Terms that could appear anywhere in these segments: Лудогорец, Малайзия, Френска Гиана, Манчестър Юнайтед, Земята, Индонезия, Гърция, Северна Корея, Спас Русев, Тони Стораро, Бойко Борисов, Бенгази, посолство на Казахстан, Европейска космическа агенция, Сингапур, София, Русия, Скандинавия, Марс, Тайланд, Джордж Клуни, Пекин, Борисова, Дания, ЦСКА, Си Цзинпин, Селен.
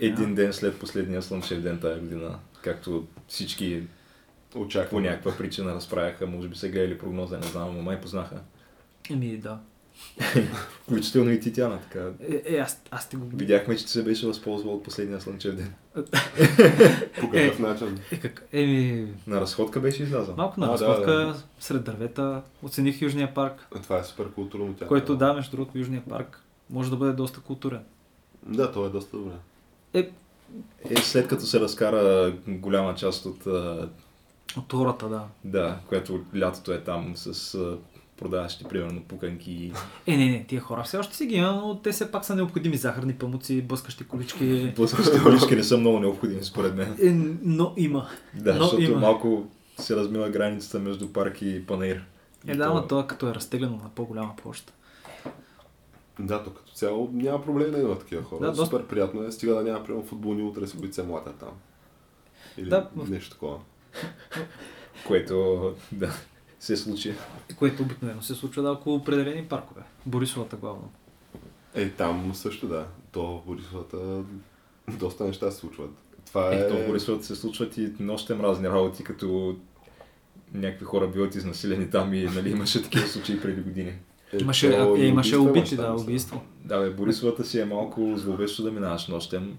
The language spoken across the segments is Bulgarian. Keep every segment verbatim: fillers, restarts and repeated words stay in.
Един ден след последния слънчев ден тази година, както всички очакват по някаква причина разправяха, може би сега или прогноза, не знам, но май познаха. Еми да. Включително и Титяна, така. Е, е аз, аз те го... Видяхме, че ти се беше възползвал от последния слънчев ден. По какъв начин? Е, как... Еми... На разходка беше излязъл. Малко на а, разходка, да, да. Сред дървета, оцених Южния парк. А, това е супер културно тя. Което да, между другото, Южния парк може да бъде доста културен. Да, то е доста добре. Е... е, след като се разкара голяма част от... От турата, да. Да, която лятото е там с продаващи, примерно, пуканки. Е, не, не, тия хора все още си ги има, но те все пак са необходими. Захарни памуци, блъскащи колички. Блъскащи колички не са много необходими, според мен. Е, но има. Да, но защото има. Малко се размива границата между парк и панаир. Е, и да, но това като е разтеглено на по-голяма площ. Да, то като цяло няма проблем да има такива хора. Да, супер доста... приятно е, стига да няма прямо футболни утреси, които се млатят там. Или да, нещо такова. Което да, се случи. Което обикновено се случва да около определени паркове. Борисовата главно. Е, там също да. То Борисовата доста неща се случват. Това е... е... То в Борисовата се случват и нощем разни работи, като някакви хора биват изнасилени там и нали, имаше такива случаи преди години. Е, имаше то, е, имаше убити, да, убийство. Да, бе, Борисовата си е малко зловещо да минаваш нощем.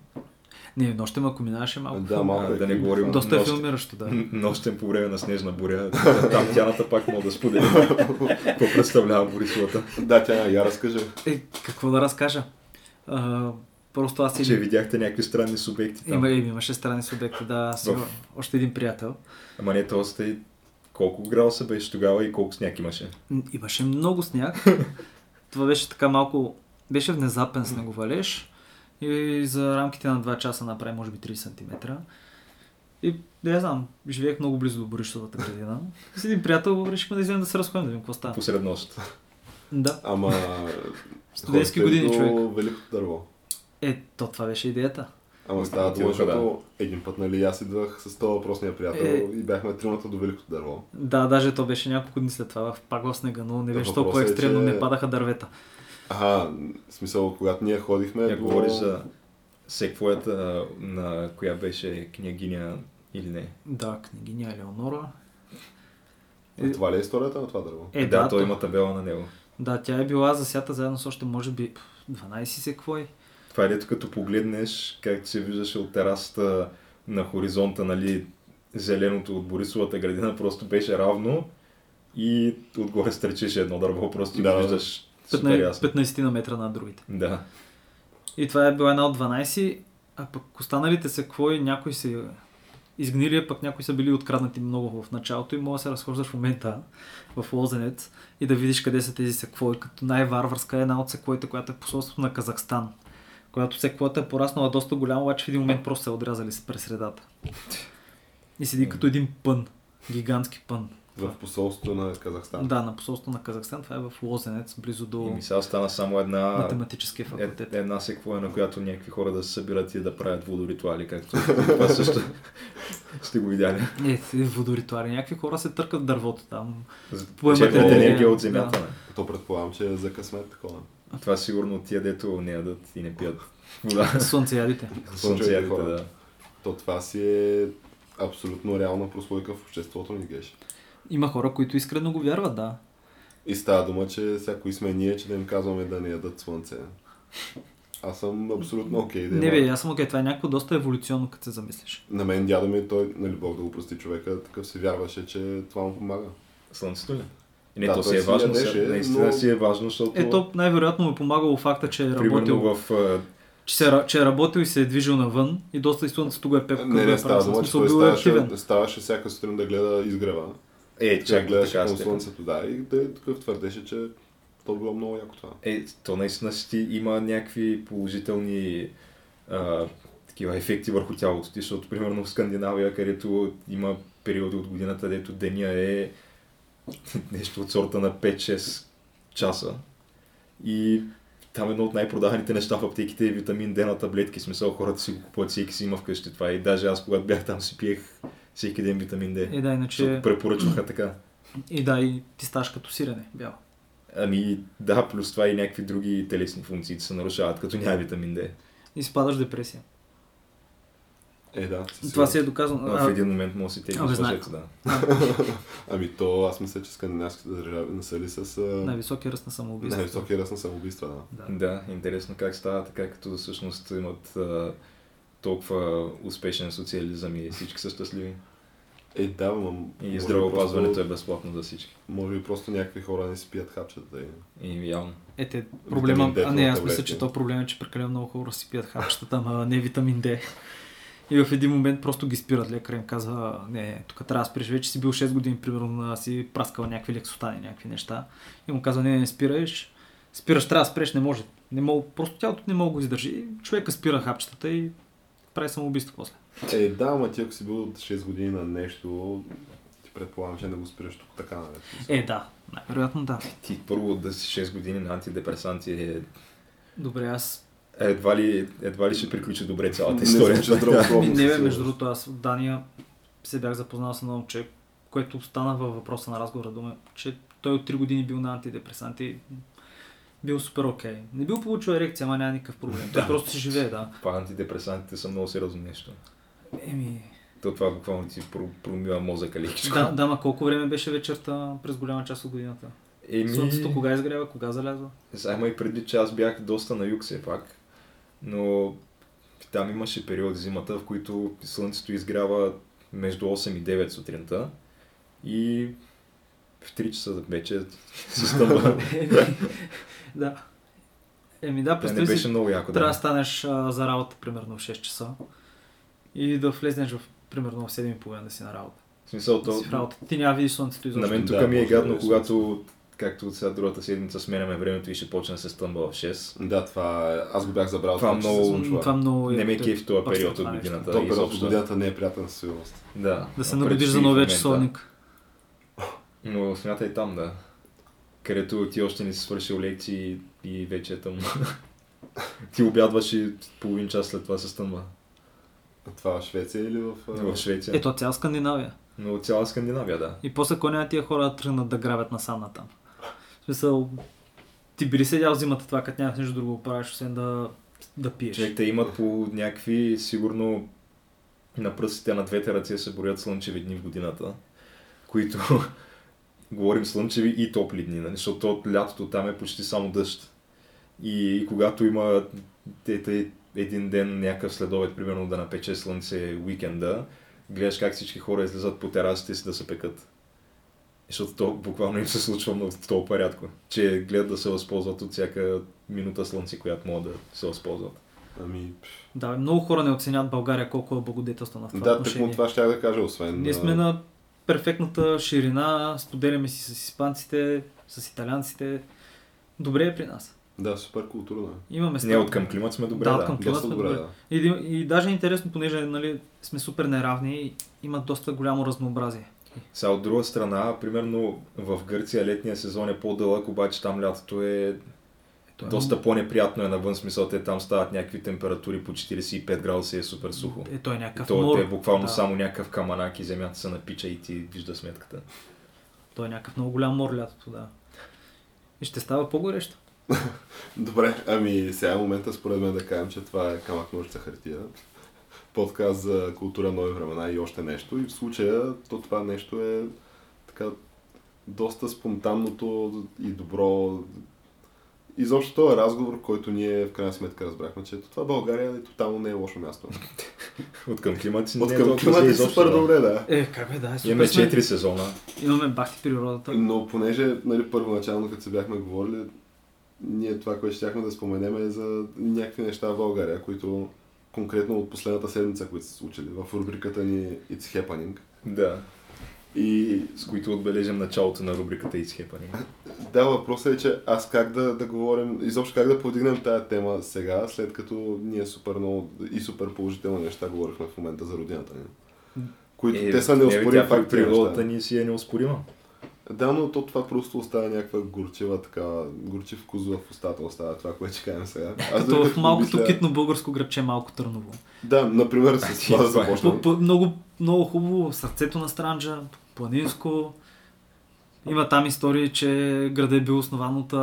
Не, нощем ако минаваш е малко. Да, малко да, да не говорим. Доста е филмиращо, да. Нощем по време на снежна буря. Там тяната пак мога да сподели. Какво представлява Борисовата? Да, тя я разкажа. Е, какво да разкажа? А, просто аз си... Че видяхте някакви странни субекти там. Има, имаше странни субекти, да. Сега... В... Още един приятел. Ама не, то сте... Колко градуса беше тогава и колко сняг имаше? Имаше много сняг. Това беше така малко... Беше внезапен снеговалеж. И за рамките на два часа направи може би три сантиметра. И не знам, живеех много близо до Борисовата градина. С един приятел решихме да излезем да се разходим, да видим какво става. Посред нощ. Да. Ама... Студентски години, човек. Ходите до Великото дърво. Е, то това беше идеята. Ама става това, защото един път, нали, аз идвах с този въпросния приятел е... и бяхме тримата до Великото дърво. Да, даже то беше няколко дни след това, пак в снега, но не беше толкова екстремно, че... не падаха дървета. Аха, в смисъл, когато ние ходихме... Я говориш за секвоята, на коя беше княгиня или не? Да, княгиня Елеонора. Е... Това ли е историята на това дърво? Е, да, да той то... има табела на него. Да, тя е била засята заедно с още, може би, дванайсет секвой. Това е лето като погледнеш, както се виждаше от терасата на хоризонта, нали, зеленото от Борисовата градина, просто беше равно и отгоре стречеше едно дърво, просто да, го виждаш супер ясно. петнайсет метра над другите. Да. И това е била една от дванайсет, а пък останалите секвои, някои са изгнили, пък някои са били откраднати много в началото и може да се разхождаш в момента в Лозенец и да видиш къде са тези секвои, като най-варварска е една от секвоите, която е посолството на Казахстан. Когато секвоята е пораснала доста голяма, обаче в един момент просто се отрязали си през средата. И седи като един пън, гигантски пън. В посолството на Казахстан? Да, на посолството на Казахстан, това е в Лозенец, близо до... И ми сега стана само една... Математическия факултет. Е, една секвоя, на която някакви хора да се събират и да правят водоритуали, както това също сте го видяли. Е, водоритуали, някакви хора се търкат в дървото там. Поемат енергия от земята. Да. То предполагам, че е за късмет такова. Това сигурно от тия, дето не ядат и не пият вода. Слънцеядите. Слънцеядите, да. То това си е абсолютно реална прослойка в обществото, не геш. Има хора, които искрено го вярват, да. И става дума, че всяко сме ние, че да им казваме да не ядат слънце. Аз съм абсолютно окей. Okay, да не бе, аз съм окей. Okay. Това е някакво доста еволюционно, като се замислиш. На мен дядо ми, той, нали, Бог да го прости човека, такъв си вярваше, че това му помага. Слънцето ли? Не, да, то си е важно, ядеше, наистина но... си е важно, защото... Ето най-вероятно му помагало факта, че е работил, в, uh... че, се, че е работил и се е движил навън и доста и слънцето го е пепка. Не, не, не става, че той ставаше, ставаше всяка сутрин да гледа изгрева Е, чак гледаш към слънцето, да, и да, такъв твърдеше, че то било много яко това. Е, то наистина ще има някакви положителни а, такива ефекти върху тялото ти, защото примерно в Скандинавия, където има периоди от годината, дето деня е нещо от сорта на пет-шест часа. И там едно от най-продаваните неща в аптеките е витамин Д на таблетки. Смисъл, хората си го купуват, всеки си има вкъщи това. И даже аз, когато бях там, си пиех всеки ден витамин Д. Е, да, иначе... препоръчваха така. И да, и писташкато сирене бяло. Ами да, плюс това и някакви други телесни функции се нарушават, като няма витамин Д. И спадаш депресия. Е, да. Това си е доказано. А, в един момент може да си тегнеш мъжето, да. Ами то, аз мисля, че скандинавските държави насели с... най-високия ръст на самоубийства. Най-високия ръст на самоубийства, да. Да. Да, интересно как става така, като всъщност имат а, толкова успешен социализъм и всички са щастливи. Е, да, мам... И здравеопазването е безплатно за всички. Може би просто някакви хора не си пият хапчета. И... и явно. Е, те, проблема... Витамин Д, а, не, аз мисля, че то проблем е, че прекалено много хора си пият хапчета, ама не витамин Д. И в един момент просто ги спират. Лекаря им казва, не, тук трябва да спираш, вече си бил шест години, примерно, си праскал някакви лексотани, някакви неща. И му казва, не, не спираш, спираш, трябва да спреш, не може. Не мога, просто тялото не мога да го издържи. Човека спира хапчетата и прави самоубийство после. Е, да, ама ти ако си бил от шест години на нещо, ти предполагам, че не го спираш тук така, нали? Е, да, най-вероятно да. Ти първо да си шест години на антидепресанти е... Добре, аз... Едва ли, едва ли ще приключи добре цялата история. Не, да. не бе, между другото, аз в Дания се бях запознал с едно момче, което стана във въпроса на разговора дума, че той от три години бил на антидепресанти, бил супер окей. Не бил получил ерекция, ама няма никакъв проблем. Той да. просто си живее, да. Па антидепресантите са много сериозно нещо. Еми... То това буквално ти промива мозъка лихичко. Да, да, ма колко време беше вечерта през голяма част от годината? Еми... Слънцето кога изгрява, кога залязва? Ама и преди, че аз бях доста на юг все пак. Но там имаше период зимата, в които слънцето изгрява между осем и девет сутринта и в три часа вече се стъмва. Да. Еми да, представи си, трябва да станеш а, за работа примерно в шест часа и да влезнеш в, примерно в седем и половина да си на работа. В смисъл, да то... в работа. Ти няма видиш слънцето изобщо. На мен тук да, ми е гадно, да когато... както от сега другата седмица сменяме времето и ще почне да се стъмба в шест. Да, това аз го бях забрал. Това, това много, това много не ме кеф в този период от годината. Този период от годината не е приятен със сигурност. Да, да се набудиш за новия часовник. Но смятай там, да. Където ти още не си свършил лекции и вече е там. Ти обядваш и половин час след това се стъмба. Това в Швеция или в... В Швеция. Ето цяла Скандинавия. Но цяла Скандинавия, да. И после коня тия хора тръгнат да грабят насам натам. В смисъл, ти би ли седял зимата това, като нямаш нещо друго правиш, освен да, да пиеш? Човек, те имат по някакви, сигурно, на пръстите на двете ръце се броят слънчеви дни в годината, които говорим слънчеви и топли дни, защото лятото там е почти само дъжд. И, и когато има те, те, един ден, някакъв следобед, примерно да напече слънце уикенда, гледаш как всички хора излизат по терасите си да се пекат. Защото то буквално им се случва много толкова рядко, че гледат да се възползват от всяка минута слънце, която могат да се възползват. Ами... Да, много хора не оценят България колко е благодетелствена в това да, отношение. Да, тъкмо това ще я да кажа, освен... Ние сме на перфектната ширина, споделяме си с испанците, с италианците. Добре е при нас. Да, супер културно. Имаме стъп... Не, от към климат сме добре, да. Да, от към климат сме добре, да. И, и даже е интересно, понеже нали, сме супер неравни и има доста голямо разнообразие. Сега от друга страна, примерно в Гърция летния сезон е по-дълъг, обаче там лятото е Той доста е... по-неприятно е навън, смисъл те там стават някакви температури по четирийсет и пет градуса и е супер сухо. Е, той е някакъв то, мор. Той е буквално да. Само някакъв каманак и земята се напича и ти вижда сметката. Той е някакъв много голям мор лятото, да. И ще става по-горещо. Добре, ами сега е момента според мен да кажем, че това е камък ножица хартия. Подкаст за култура, нови времена и още нещо. И в случая то това нещо е така доста спонтанното и добро. Изобщо този разговор, който ние в крайна сметка разбрахме, че това България е тотално не е лошо място. От към климат си не е лошо. От към климат е супер добре, да. Е, как бе, да. Имаме четири сезона. Имаме бахти природата. Но понеже нали, първоначално, като се бяхме говорили, ние това, което щяхме да споменем е за някакви неща в България, които конкретно от последната седмица, които са случили в рубриката ни It's Happening. Да. И... с които отбележим началото на рубриката Изхепанинг. Да, въпросът е, че аз как да, да говорим, изобщо как да подигнем тая тема сега, след като ние супер много и супер положителни неща говорихме в момента за родината ни. Които е, те са неоспорими факт при родината ни си е неоспорима. Да, но то това просто остава някаква горчива, така, горчив вкус в устата, остава това, което ще кажем сега. Аз като в малкото мисля... китно българско градче Малко Търново. Да, например, с това да започнем. Много, много хубаво, сърцето на Странджа, планинско. Има там истории, че града е бил основан от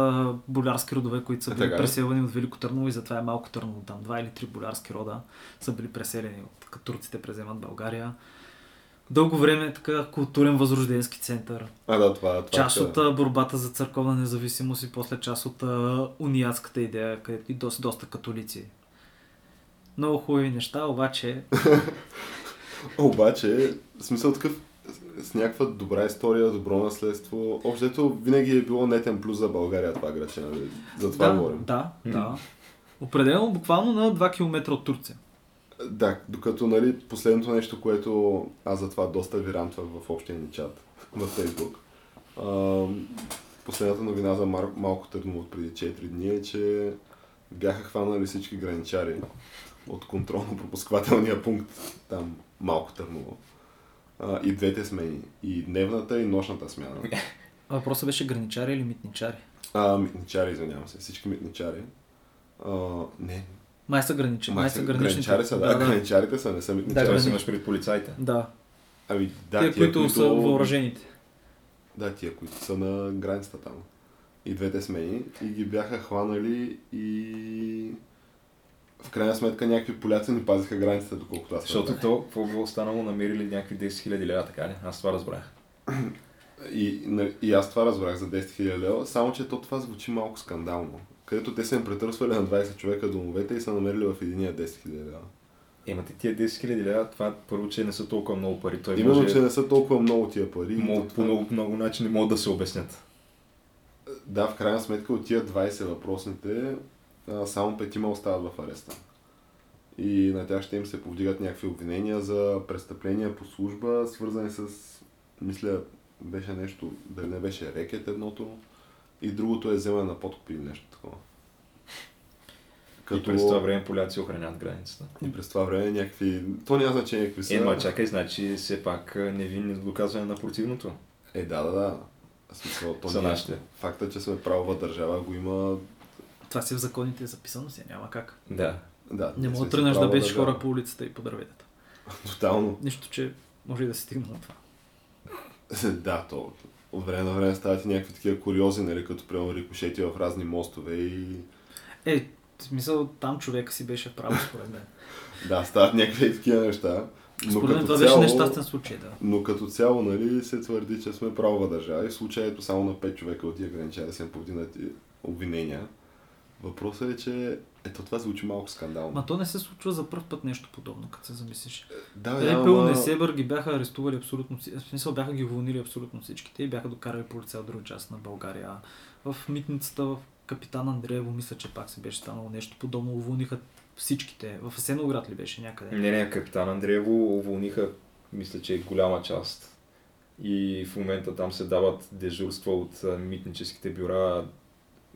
болярски родове, които са били преселени от Велико Търново и затова е Малко Търново. Там два или три болярски рода са били преселени, като турците преземат България. Дълго време е така културен възрожденски център. А, да, това, това, част от да. борбата за църковна независимост и после част от униатската идея, където и доста, доста католици. Много хубави неща, обаче... обаче, в смисъл такъв, с някаква добра история, добро наследство. Общото винаги е било нетен плюс за България това граче, нали? За това да, говорим. Да, mm. да. Определено буквално на два километра от Турция. Да, докато нали, последното нещо, което аз затова доста ви рамтвах в общия ни чат на Фейсбук. Последната новина за Мар... Малко Търново от преди четири дни е, че бяха хванали всички граничари от контролно-пропусквателния пункт там Малко Търново. А, и двете смени. И дневната, и нощната смяна. Въпросът беше граничари или митничари? А, митничари, извинявам се. Всички митничари. А, не, Май са граничари. Май са граничари са, да. да, да. Граничарите са, не са митничари. Да, да, си имаш пред полицайите. Да. Ами, да тия, тия, които, които са въоръжените. Да, тия, които са на границата там. И двете смени. И ги бяха хванали и... в крайна сметка някакви поляци ни пазиха границата, доколкото аз. Защото да. то, какво било станало, намерили някакви десет хиляди лева, така ли? Аз това разбрах. И, и аз това разбрах за десет хиляди лева, само че то това звучи малко скандално. Където те са им претърсвали на двайсет човека домовете и са намерили в единия десет хиляди лева. Ема ти тия десет хиляди лева, това първо, че не са толкова много пари. Той Именно, може... че не са толкова много тия пари. Мог, това... По много, много начини могат да се обяснят. Да, в крайна сметка от тия двайсет въпросните, само петима остават в ареста. И на тях ще им се повдигат някакви обвинения за престъпления по служба, свързани с, мисля, беше нещо, дали не беше рекет едното. И другото е вземане на подкупи или нещо такова. Като... И през това време поляци охранят границата. И през това време някакви... То няма значение какви са. Е, ма чакай, значи все пак невинни доказване на противното. Е, да, да, да. Смисъл, то са нашите. Факта, че сме правова държава, го има... Това си в законите е записано, си няма как. Да. да Не мога да тръгнеш да беш хора по улицата и по дърветата. Тотално. Нищо, че може и да се стигна на това. Да, то... От време на време стават и някакви такива куриози, нали, като прямо рикошети в разни мостове и... Е, в смисъл, там човека си беше право, според мен. Да, стават някакви такива неща. Но според мен това цяло... беше нещастен случай, да. Но като цяло, нали, се твърди, че сме правова държава и в случаето само на пет човека от тия граничари да се им повдигнат обвинения. Въпросът е, че ето това звучи малко скандално. Ма то не се случва за пръв път нещо подобно, като се замислиш. Да, Репел, ама... Несебър ги бяха арестували абсолютно всички, в смисъл бяха ги уволнили абсолютно всичките и бяха докарали полиция от друга част на България. В митницата, в Капитан Андреево, мисля, че пак се беше станало нещо подобно, уволниха всичките. В Асеновград ли беше някъде? Не, не, Капитан Андреево уволниха, мисля, че голяма част. И в момента там се дават дежурства от митническите бюра,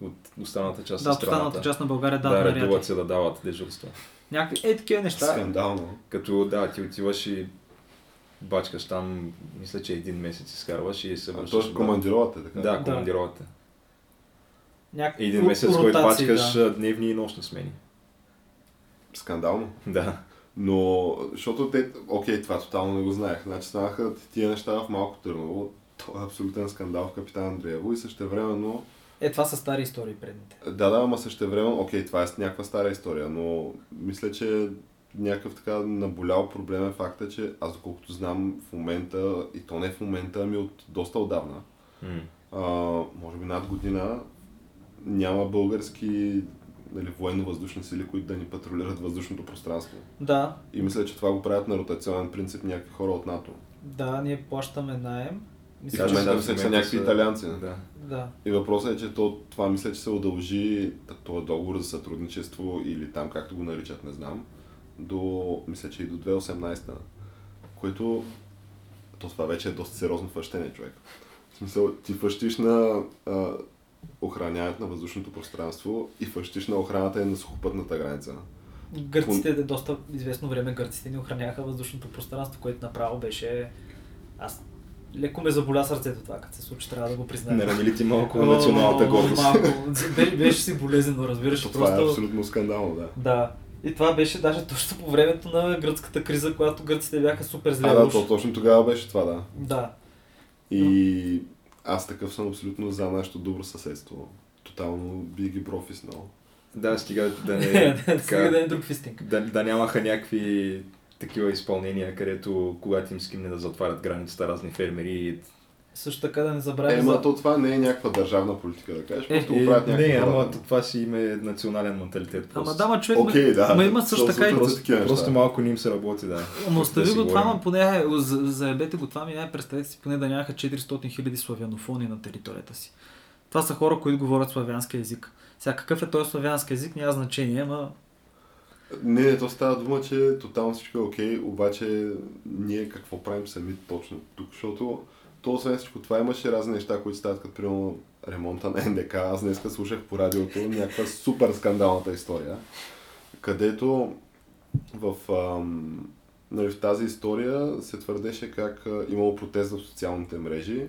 от останалата част да, на страната. Да, останалата част на България да, да редуват се да дават дежурства. Някакви е такива неща. Скандално. Като да, ти отиваш и бачкаш там, мисля, че един месец изкарваш и се вършиш. А точно командировате, така? Да, командировате. Да. Един месец, който бачкаш да. Дневни и нощни смени. Скандално? Да. Но, защото те, окей, това тотално не го знаех. Значи станаха тия неща в Малко Търново. Това е абсолютен скандал в Капитан Андреево и същевременно Е, това са стари истории предните. Да, да, ама същевременно, окей, това е някаква стара история, но мисля, че някакъв така наболял проблем е факта, че аз доколкото знам в момента, и то не в момента, ами от доста отдавна, mm. а, може би над година, няма български нали, военно-въздушни сили, които да ни патрулират въздушното пространство. Да. И мисля, че това го правят на ротационен принцип някакви хора от НАТО. Да, ние плащаме наем. И в момента мисля, че са някакви италианци. Да. Да. И въпросът е, че то, това мисля, че се удължи този договор за сътрудничество или там както го наричат, не знам, до, мисля, че и до две хиляди и осемнайсета. Което То това вече е доста сериозно фащение, човек. В смисъл, ти фащиш на а, охраняването на въздушното пространство и фащиш на охраната и на сухопътната граница. Гърците, Кон... доста известно време гърците ни охраняха въздушното пространство, което направо беше... Аз леко ме заболя сърцето това, като се случи, трябва да го признаем. Не намили ти малко на националната гордост. Малко, беше си болезнено, разбираш. То просто... Това е абсолютно скандално, да. Да. И това беше даже точно по времето на гръцката криза, когато гърците бяха супер зле. А, да, то, точно тогава беше това, да. Да. И аз такъв съм абсолютно за нашето добро съседство. Тотално би ги профиснал. Да, стига да не... Стига да не друг фистинг. Да, да нямаха някакви такива изпълнения, където когато им скимне да затварят границата разни фермери. Също така да не забравя... Е, ма за... то това не е някаква държавна политика, да кажеш. Е, просто го правят някакви... Не, ама това си има национален менталитет. Просто. Ама да, ма човек... Okay, да, ма има също така и... Просто, просто малко не им се работи, да. Ама остави да го това, ма поне... Заебете го това, ми не, представете си поне да нямаха четиристотин хиляди славянофони на територията си. Това са хора, които говорят славянски език. Сега какъв е този славянски език, няма значение, ама... Не, то става дума, че тотално всичко е окей, okay, обаче ние какво правим сами точно тук, защото... То освен всичко това имаше разни неща, които стават като примерно ремонта на НДК. Аз днеска слушах по радиото някаква супер скандалната история, където в, ам, нали, в тази история се твърдеше как имало протест в социалните мрежи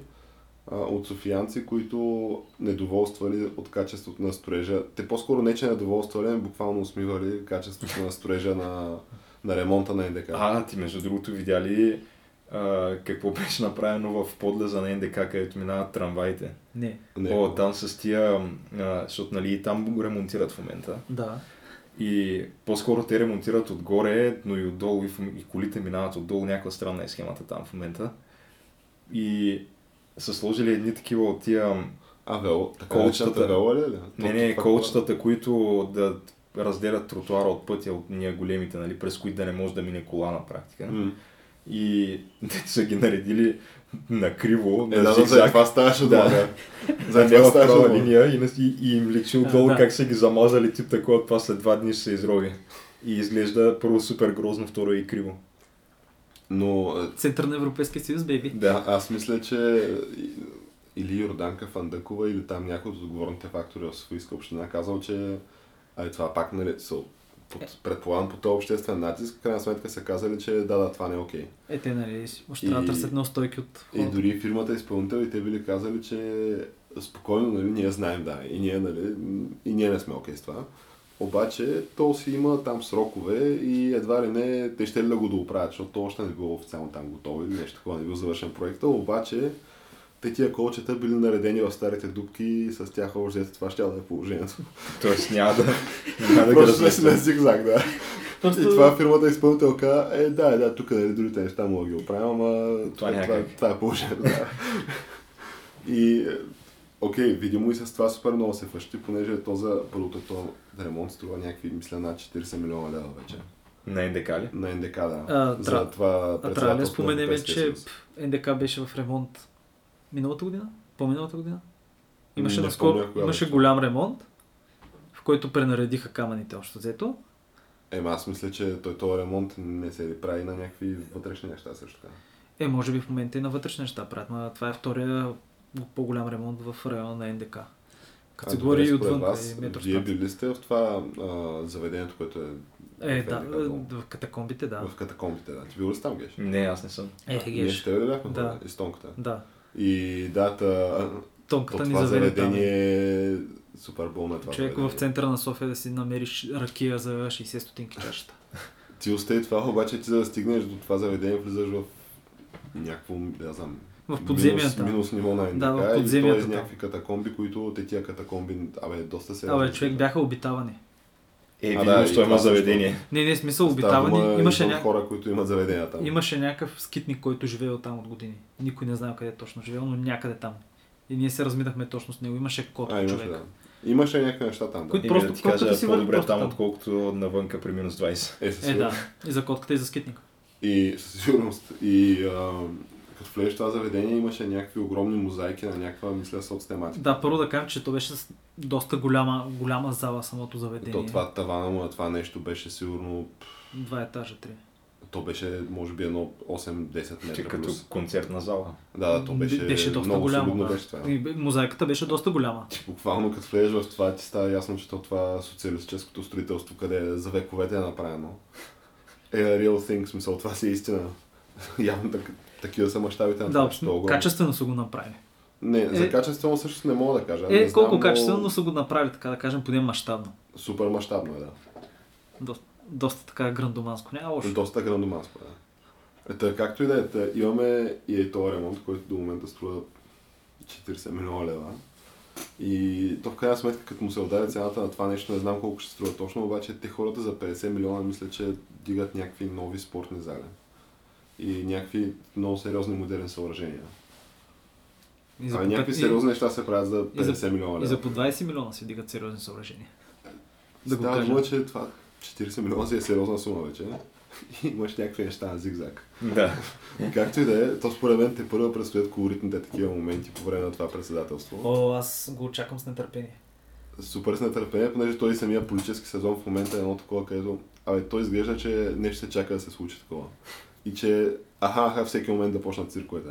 а, от софиянци, които недоволствали от качеството на строежа. Те по-скоро не че недоволствали, а буквално усмивали качеството на строежа на, на ремонта на НДК. А, ти между другото видяли... Uh, какво беше направено в подлеза на НДК, където минават трамваите. Не. Не. О, там с тия, uh, защото нали там го ремонтират в момента. Да. И по-скоро те ремонтират отгоре, но и отдолу, и, в, и колите минават отдолу, някаква странна е схемата там в момента. И са сложили едни такива от тия... А, вел, колчетата, вела ли? Не, не, колчетата, които да разделят тротуара от пътя, от ния големите, нали, през които да не може да мине кола на практика. Mm. И те са ги наредили накриво, е, на зигзаг. За това ставаше дума, да. За това ставаше линия и, и им личи отдолу да. Как са ги замазали тип такова, това след два дни ще се изрови. И изглежда първо супер грозно, второ и криво. Но... Център на Европейски съюз, бейби. Да, аз мисля, че или Йорданка Фандъкова, или там някой от отговорните фактори в Софийска община казал, че ай, това пак нали... Под, предполагам по този обществен натиск, крайна сметка са казали, че да, да, това не е окей. Okay. Е, те нали, още трябва да търсят много стойки от хората. И дори фирмата изпълнител и те били казали, че спокойно, нали, ние знаем, да, и ние, нали, и ние не сме окей okay с това. Обаче, то си има там срокове и едва ли не, те ще ли да го доправят, защото то още не било официално там готово или нещо такова, не било завършен проекта, обаче те тия колчета били наредени в старите дупки и с тях обзето това ще да е положението. Тоест няма да... няма да просто си на зигзаг, да. Просто... И това фирмата изпълнителка е да, да, тук нали другите неща мога да ги оправим, ама това, това, това, това е положението, да. И окей, okay, видимо и с това супер много се фъщи, понеже то за първото то ремонт струва някакви, мисля, над четирийсет милиона лева вече. На НДК ли? На НДК, да. А, за тра... това а трябва да споменем, че НДК беше в ремонт миналата година? По-миналата година? Имаше, не, наскоро, не, имаше голям ремонт, в който пренаредиха камъните общо взето. Ема аз мисля, че той този ремонт не се прави на някакви вътрешни неща също така. Е, може би в момента и на вътрешни неща правят, но това е втория по-голям ремонт в района на НДК. Като се говори и отвън вас, метро. Вие били сте в това а, заведението, което е... Е, да, в катакомбите, да. В катакомбите, да. Ти бил ли си там, Геш? Не, аз не съм. Е, а, Геш. Ще ли бяхме да. Естонката? Да. И дата, тонката то това заведение е супер болно. Човек в центъра на София да си намериш ракия за шейсет стотинки чашата. Ти остай това, обаче ти за да стигнеш до това заведение влизаш в някакво, да знам, в подземията. Минус, минус ниво на НДК да, и то е с някакви катакомби, които те тия катакомби, абе доста се... Абе човек бяха обитавани. Е, видимо, да, що има заведение. Не, не, смисъл обитавани. Имаше някакъв хора, които имат заведения там. Имаше някакъв скитник, който живеел там от години. Никой не знае къде точно живеел, но някъде там. И ние се разминахме точно с него. Имаше кот а, човек. Да. Имаше някакви неща там. Да. Които просто да ти кажа, си по-добре там, там, отколкото навънка при минус двайсет. Е, е, да. И за котката, и за скитника. И със сигурност. И а, като влезеш това заведение, имаше някакви огромни мозайки на някаква, мисля, соцтематика. Да, първо да кажем, че то беше доста голяма, голяма зала самото заведение. То това тавана му на това нещо беше сигурно... Два етажа, три. то беше, може би, едно осем-десет метра. Като плюс. Концертна зала. Да, да, то беше, беше доста много голямо. Да. Беше това, да. Мозайката беше доста голяма. Ти буквално като влезеш в това, ти става ясно, че това социалистическото строителство, къде за вековете е направено, е real thing, смисъл, това си е истина. Явно так, такива са мащабите на това, че толкова. Да, качествено са го направили. Не, за е, качествено също не мога да кажа. Е, не колко знам, качествено, но са го направили, така да кажем, поне мащабно. Супер мащабно е, да. Доста, доста така грандоманско, няма лошо. Доста грандоманско, да. Ето, както и да е, имаме и този ремонт, който до момента струва четирийсет милиона лева. И то в крайна сметка, като му се отдаде цената на това нещо, не знам колко ще струва точно, обаче те хората за петдесет милиона мисля, че дигат някакви нови спортни зали. И някакви много сериозни модерни съоръжения. И за а, по... някакви сериозни и... неща се правят за петдесет за... милиона лева. И за по двайсет милиона се дигат сериозни съоръжения. Да, да го кажа. Че това четирийсет милиона си е сериозна сума вече. И имаш някакви неща на зигзаг. Да. Както и да е, то според мен те първо предстоят колоритните такива моменти по време на това председателство. О, аз го очаквам с нетърпение. Супер с нетърпение, понеже той самия политически сезон в момента е едно такова, където абе, той изглежда, че нещо се чака да се случи такова. И че аха, аха, всеки момент да почнат цирковете.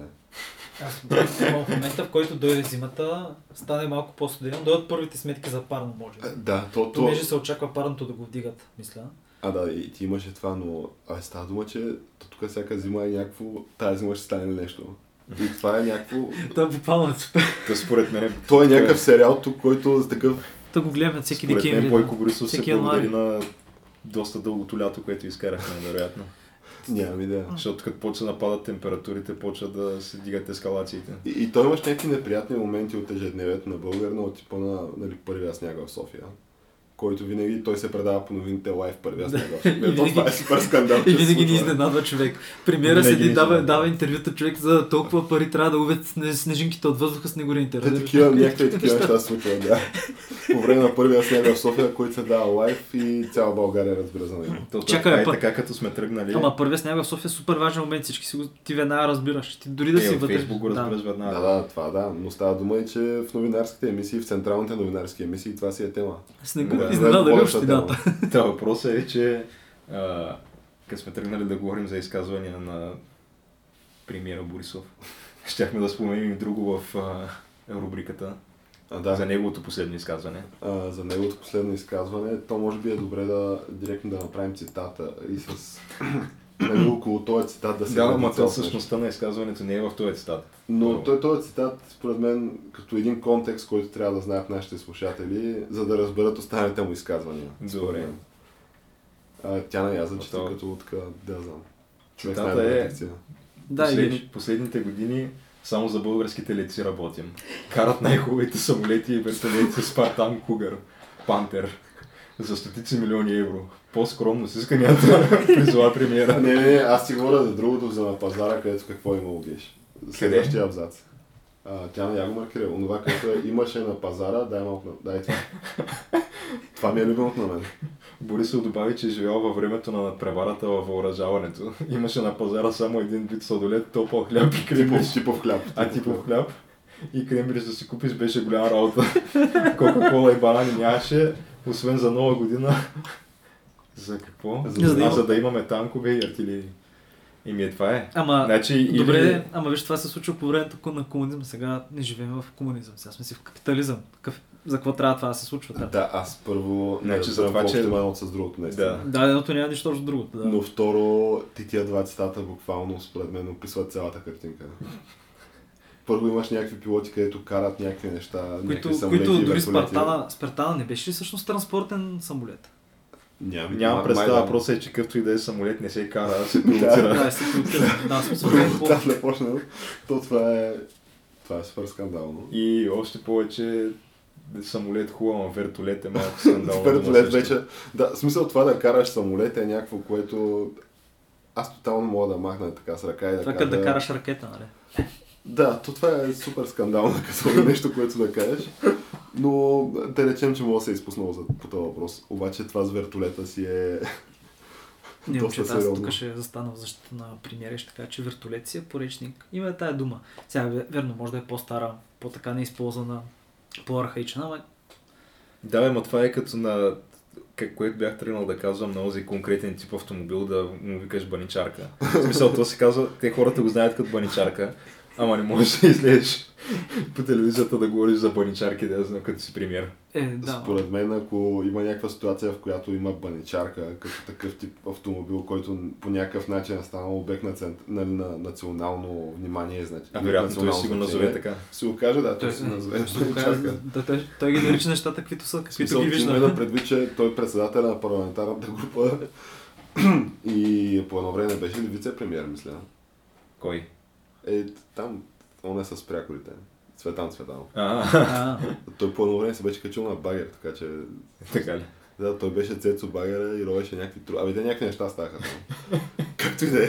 Аз в момента, в който дойде зимата, стане малко по-студено, дойдат първите сметки за парно, може би. Да, то, то... Понеже се очаква парното да го вдигат, мисля. А, да, и ти имаше това, но а става дума, че тук всяка зима е някакво, тази зима ще стане нещо. И това е някакво... Това е буквално според мен. Той е някакъв сериал тук, който за такъв... Та го гледаме всеки декември. Според мен Бойко Борисов се благодари на доста дългото лято, което изкарахме, вероятно. Нямам идея. Защото като почва да нападат температурите, почва да се дигат ескалациите. И, и той имаш някакви неприятни моменти от ежедневието на българина, от типа на нали, първия сняг в София. Който винаги той се предава по новините лайв първия сняг в София. Да. Това е супер скандал. И винаги ни изненадва човек. Премиера седи, дава, дава интервюта човек за толкова пари, трябва да ловят снежинките от въздуха с негорените. Те такива някакви такива неща случват, да. По време на първия сняг в София, който се дава лайв и цяла България разбира за него. То, чакай, е път. Така като сме тръгнали. Ама първия сняг в София е супер важен момент, всички си го ти веднага разбираш. Ти дори да е, си вътре. Фейсбук го разбираш да. Веднага. Да, да, това да, но става дума и че в новинарските емисии, в централните новинарски емисии това си е тема. С него да, изненада ли общината? Та въпросът е, че а, като сме тръгнали да говорим за изказвания на премиера Борисов, щяхме да споменим и друго в а, рубриката. А, да. За неговото последно изказване. А, за неговото последно изказване, то може би е добре да директно да направим цитата и с него около този цитат да се да, ама то същността на изказването не е в този цитат. Но той, този цитат, според мен, като един контекст, който трябва да знаят нашите слушатели, за да разберат останалите му изказвания. Добре. А, тя наяза, че това... като така, да знам. Цитата е, да, Послед... и... последните години само за българските летци работим. Карат най-хубавите самолети и вертолети Спартан, Кугър, Пантер за стотици милиони евро. По-скромно с исканията призова премиера. Не, не, аз си говоря за другото, за на пазара, където какво има геш. Следващия абзац. А, тя не я го маркира. Онова, което имаше на пазара, дай малко, дай това. Това ми е любимото на мен. Борисов добави, че е живял във времето на надпреварата във въоръжаването. Имаше на пазара само един вид сладолет, топъл хляб и крембриж. Типов хляб. А типов хляб и крембриж да си купиш беше голяма работа. Кока-кола и банани нямаше, освен за нова година. За какво? За, за, да, за да имаме танкове и артилерии. Еми е това е. Ама, значи, добре, или... ама виж, това се случва по времето на комунизъм. Сега не живеем в комунизъм. Сега сме си в капитализъм. Какъв... За какво трябва това да се случва? Трябва? Да, аз първо не, не че за това, че има едното с другото. Да. да, едното няма нищо от другото. Да. Но второ, ти тия два цитата буквално според мен описват цялата картинка. Първо имаш някакви пилоти, където карат някакви неща, които, някакви самолети. Които дори Спартана, Спартана не беше всъщност транспортен самолет. Ням, Няма ма, представа, въпросът е, че къвто и да е самолет не се кара, да се пилотира. Да, се пилотира. Да, се пилотира. То това е... Това е супер скандално. И още повече самолет хубаво, а вертолет е малко скандално. Вертолет вече... Да, смисъл това да караш самолет е някакво, което... Аз тотално мога да махна така с ръка и да кажа... Това като да караш ракета, нали? Да, то това е супер скандално, като нещо, което да кажеш. Но да речем, че мога да се е изпуснал по този въпрос. Обаче това с вертолета си е не, доста сериозно. Аз тук ще застана в защита на премиера, ще кажа, че вертолет си е поречник. Има е тая дума. Сега, верно, може да е по-стара, по-така неизползвана, по-архаична, ама... Да, ама това е като на което бях тръгнал да казвам на този конкретен тип автомобил, да му викаш баничарка. В смисъл, то се казва, те хората го знаят като баничарка, ама не можеш да излезеш по телевизията да говориш за баничарки, да я знам като си премиер. Е, да. Според мен, ако има някаква ситуация, в която има баничарка, като такъв тип автомобил, който по някакъв начин е станал обект на, цент... на, на национално внимание, значи. А вероятно той си го назове така. Се окаже, да, той, той си назове баничарка. Да, той, той ги нарича нещата, каквито са, каквито ги вижда. Имаме да предвид, че той е председателя на парламентарната група и по едно време беше ли вице-премиер, мисля. Кой? Е, там, он е с прякорите. Цветан Цветанов. Той по едно време се беше качил на багер, така че... Така ли? Да, той беше Цецо багера и ровеше някакви тру... Абе, те някакви неща ставаха. Както и да е.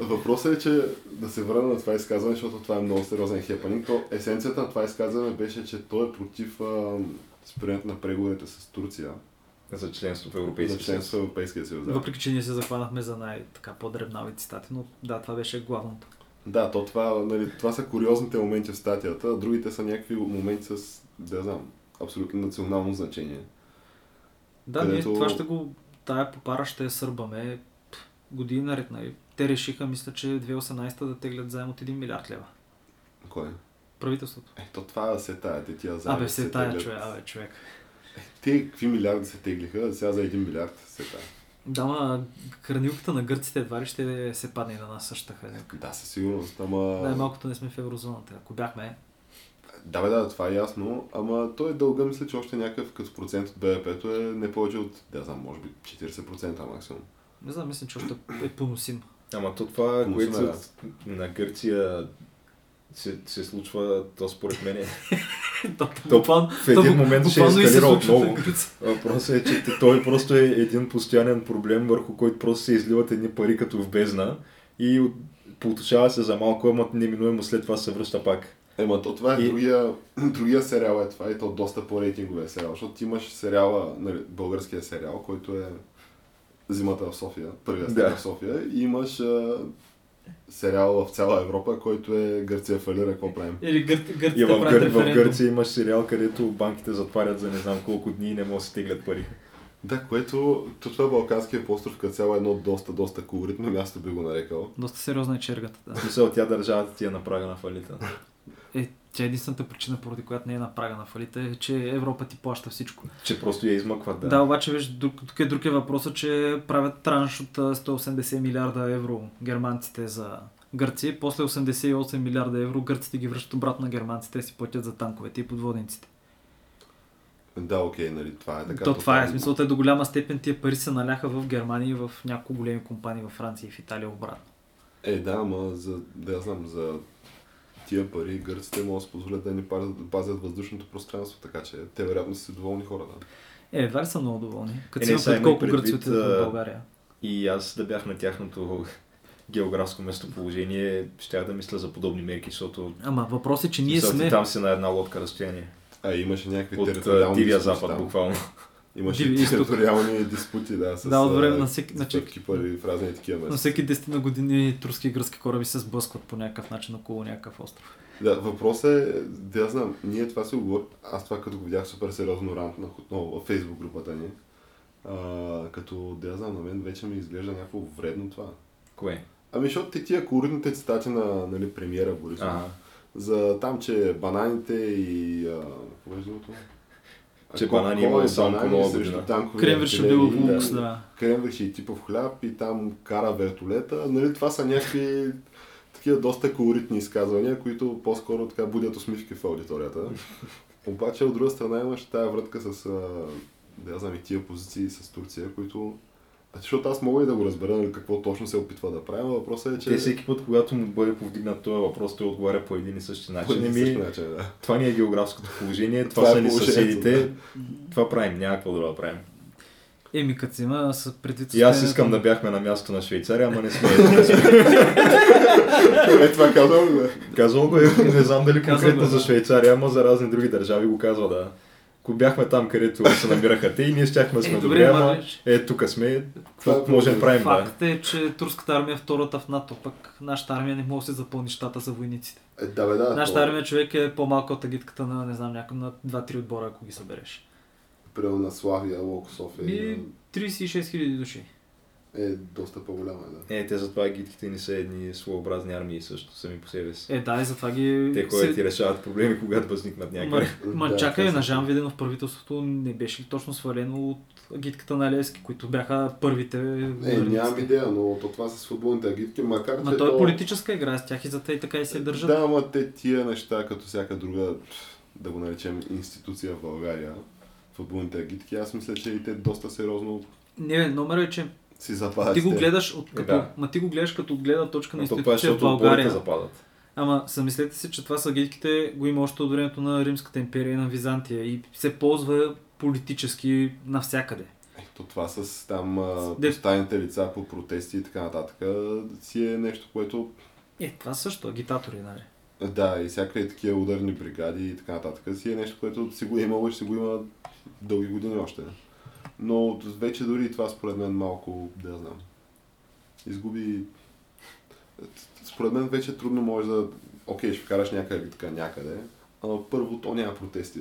Въпросът е, че да се върна на това изказване, защото това е много сериозен хепанинг, то есенцията на това изказване беше, че той е против спирането на преговорите с Турция. За членство в Европейския съюз. Да. Въпреки, че ние се захванахме за най-така по-дребнави цитати, но да, това беше главното. Да, то това, нали, това са куриозните моменти в статията, а другите са някакви моменти с, да знам, абсолютно национално значение. Да, където... ние това ще го, тая попара ще я сърбаме години наред, нали. Те решиха, мисля, че две хиляди и осемнадесета да теглят заем от един милиард лева. Кой? Правителството. Е, то това се тая, те тия заем. Абе, се тая, теглят... човек, абе, човек. Е, те какви милиарди се теглиха, сега за един милиард се тая. Да, ма хранилката на гърците едва ли ще се падне и на нас същата хранилка. Да, със сигурност, ама... Най-малкото не сме в еврозоната, ако бяхме... Да, бе, да, това е ясно, ама той дълга, мисля, че още някакъв като процент от БВП-то е не повече от, да знам, може би четиридесет процента максимум. Не знам, мисля, че още е поносим. Ама то това, поносим, което е, на Гърция... Се, се случва, то според мен е... то в един момент ще ескалира отново. Въпросът е, че той просто е един постоянен проблем, върху който просто се изливат едни пари като в бездна и поуточава се за малко, ама неминуемо след това се връща пак. Ема то това е и... другия, другия сериал е това и то доста по-рейтинговия сериал, защото ти имаш сериала, нали, българския сериал, който е Зимата в София, първия сериал да. В София и имаш... сериал в цяла Европа, който е Гърция фалира, какво правим? Или гър... гърците в, гър... в Гърция имаш сериал, където банките затварят за не знам колко дни и не може да стиглят пари. Да, което това Балканския остров като цяло е едно доста, доста колоритно място би го нарекал. Доста сериозна е чергата, да. Мисля, тя държавата ти е на прага на фалита. Е, тя е единствената причина, поради която не е на прага на фалита, е, че Европа ти плаща всичко. Че просто я измъкват, да. Да, обаче, виж, тук е друг е въпросът, че правят транш от сто и осемдесет милиарда евро германците за Гърция. После осемдесет и осем милиарда евро гърците ги връщат обратно на германците и си платят за танковете и подводниците. Да, окей, нали, това е така. То това е, в смисъл, до голяма степен тия пари се наляха в Германия и в няколко големи компании във Франция и в Италия обратно. Е, да, ама за, да я знам, за... тия пари гърците могат да се позволят да ни пазят въздушното пространство, така че те вероятно са доволни хората. Е, едва ли са много доволни? Като си имам колко гърци отидат в България. И аз да бях на тяхното географско местоположение, щях да мисля за подобни мерки, защото... Ама въпрос е, че ние мисля, сме... Там си на една лодка разстояние. А имаше някакви териториални... От Дивия Запад, буквално. Имаше Диви, териториални диспути, да, с да, време, на всеки, на всеки, Кипър и в разни такива места. На всеки десет на години турски и гръцки кораби се сблъскват по някакъв начин около някакъв остров. Да, въпросът е, да знам, ние това си говорим, аз това като го видях супер сериозно рантно отново в Фейсбук групата ни, а, като да знам, на мен вече ми изглежда някакво вредно това. Кое? Ами защото те тия колоритните цитати на, нали, премиера Борисова, ага. За там, че бананите и... А, повеждането... Че банани има само по нова година. Кремвер ще бил в лукс, да. Кремвер ще и типов хляб и там кара вертолета. Нали, това са някакви такива доста колоритни изказвания, които по-скоро така будят усмивки в аудиторията. Обаче от друга страна имаш тая врътка с, да я знам, и тия позиции с Турция, които... Защото аз мога и да го разбера, нали, какво точно се опитва да правим, въпросът е, че... Те всеки път, когато му бъде повдигнат този въпрос, той отговаря по един и същи начин. По един и същи начин, да. Това ни е географското положение, това, това са ни съседите, да. Това правим, няма какво да правим. Еми, като си има предвид... И аз искам да бяхме на място на Швейцария, ама не сме. Е, това казвам го. Казвам го, не знам дали конкретно за Швейцария, ама за разни други държави го казва, да. Ако бяхме там, където се намираха те и ние щяхме сме добре, ама е, тук сме, какво можем да правим. Факт е, че турската армия е втората в НАТО, пък нашата армия не може да се запълни щата за войниците. Е, да, бе, да, нашата това... армия човек е по-малка от агитката на, не знам, някакъв на два-три отбора, ако ги събереш. приел на Славия, Локо, София. И на... тридесет и шест хиляди души. Е, доста по-голяма, да. Е, те затова гидките не са едни своеобразни армии също, сами по себе си. Е, да, и затова ги... Те, които се... ти решават проблеми, когато възникнат някакви. Ма, ма да, чакай, е, на Жан Виденов правителството не беше ли точно свалено от гидката на Левски, които бяха първите... Е, нямам идея, но то това с футболните агитки, макар че... Ма той е то... политическа игра, с тях и за те и така и се държат. Да, ма те тия неща, като всяка друга, да го наречем, институция в България, футболните агитки, аз мисля, че и те доста сериозно... Не, номер е, че... Си ти го гледаш от като, да. Ма ти го гледаш като гледа точка на институция в България. Ама съмислете си, че това са гидките, го има още от времето на Римската империя и на Византия и се ползва политически навсякъде. Ето това с там поставените лица по протести и така нататък си е нещо, което... Е, това също, агитатори, нали? Да, и всякакви такива ударни бригади и така нататък си е нещо, което си го е имало и ще го има дълги години още. Но вече дори това според мен малко, да знам, изгуби... Според мен вече трудно може да... Окей, ще вкараш някаква гитка някъде, но първо то няма протести.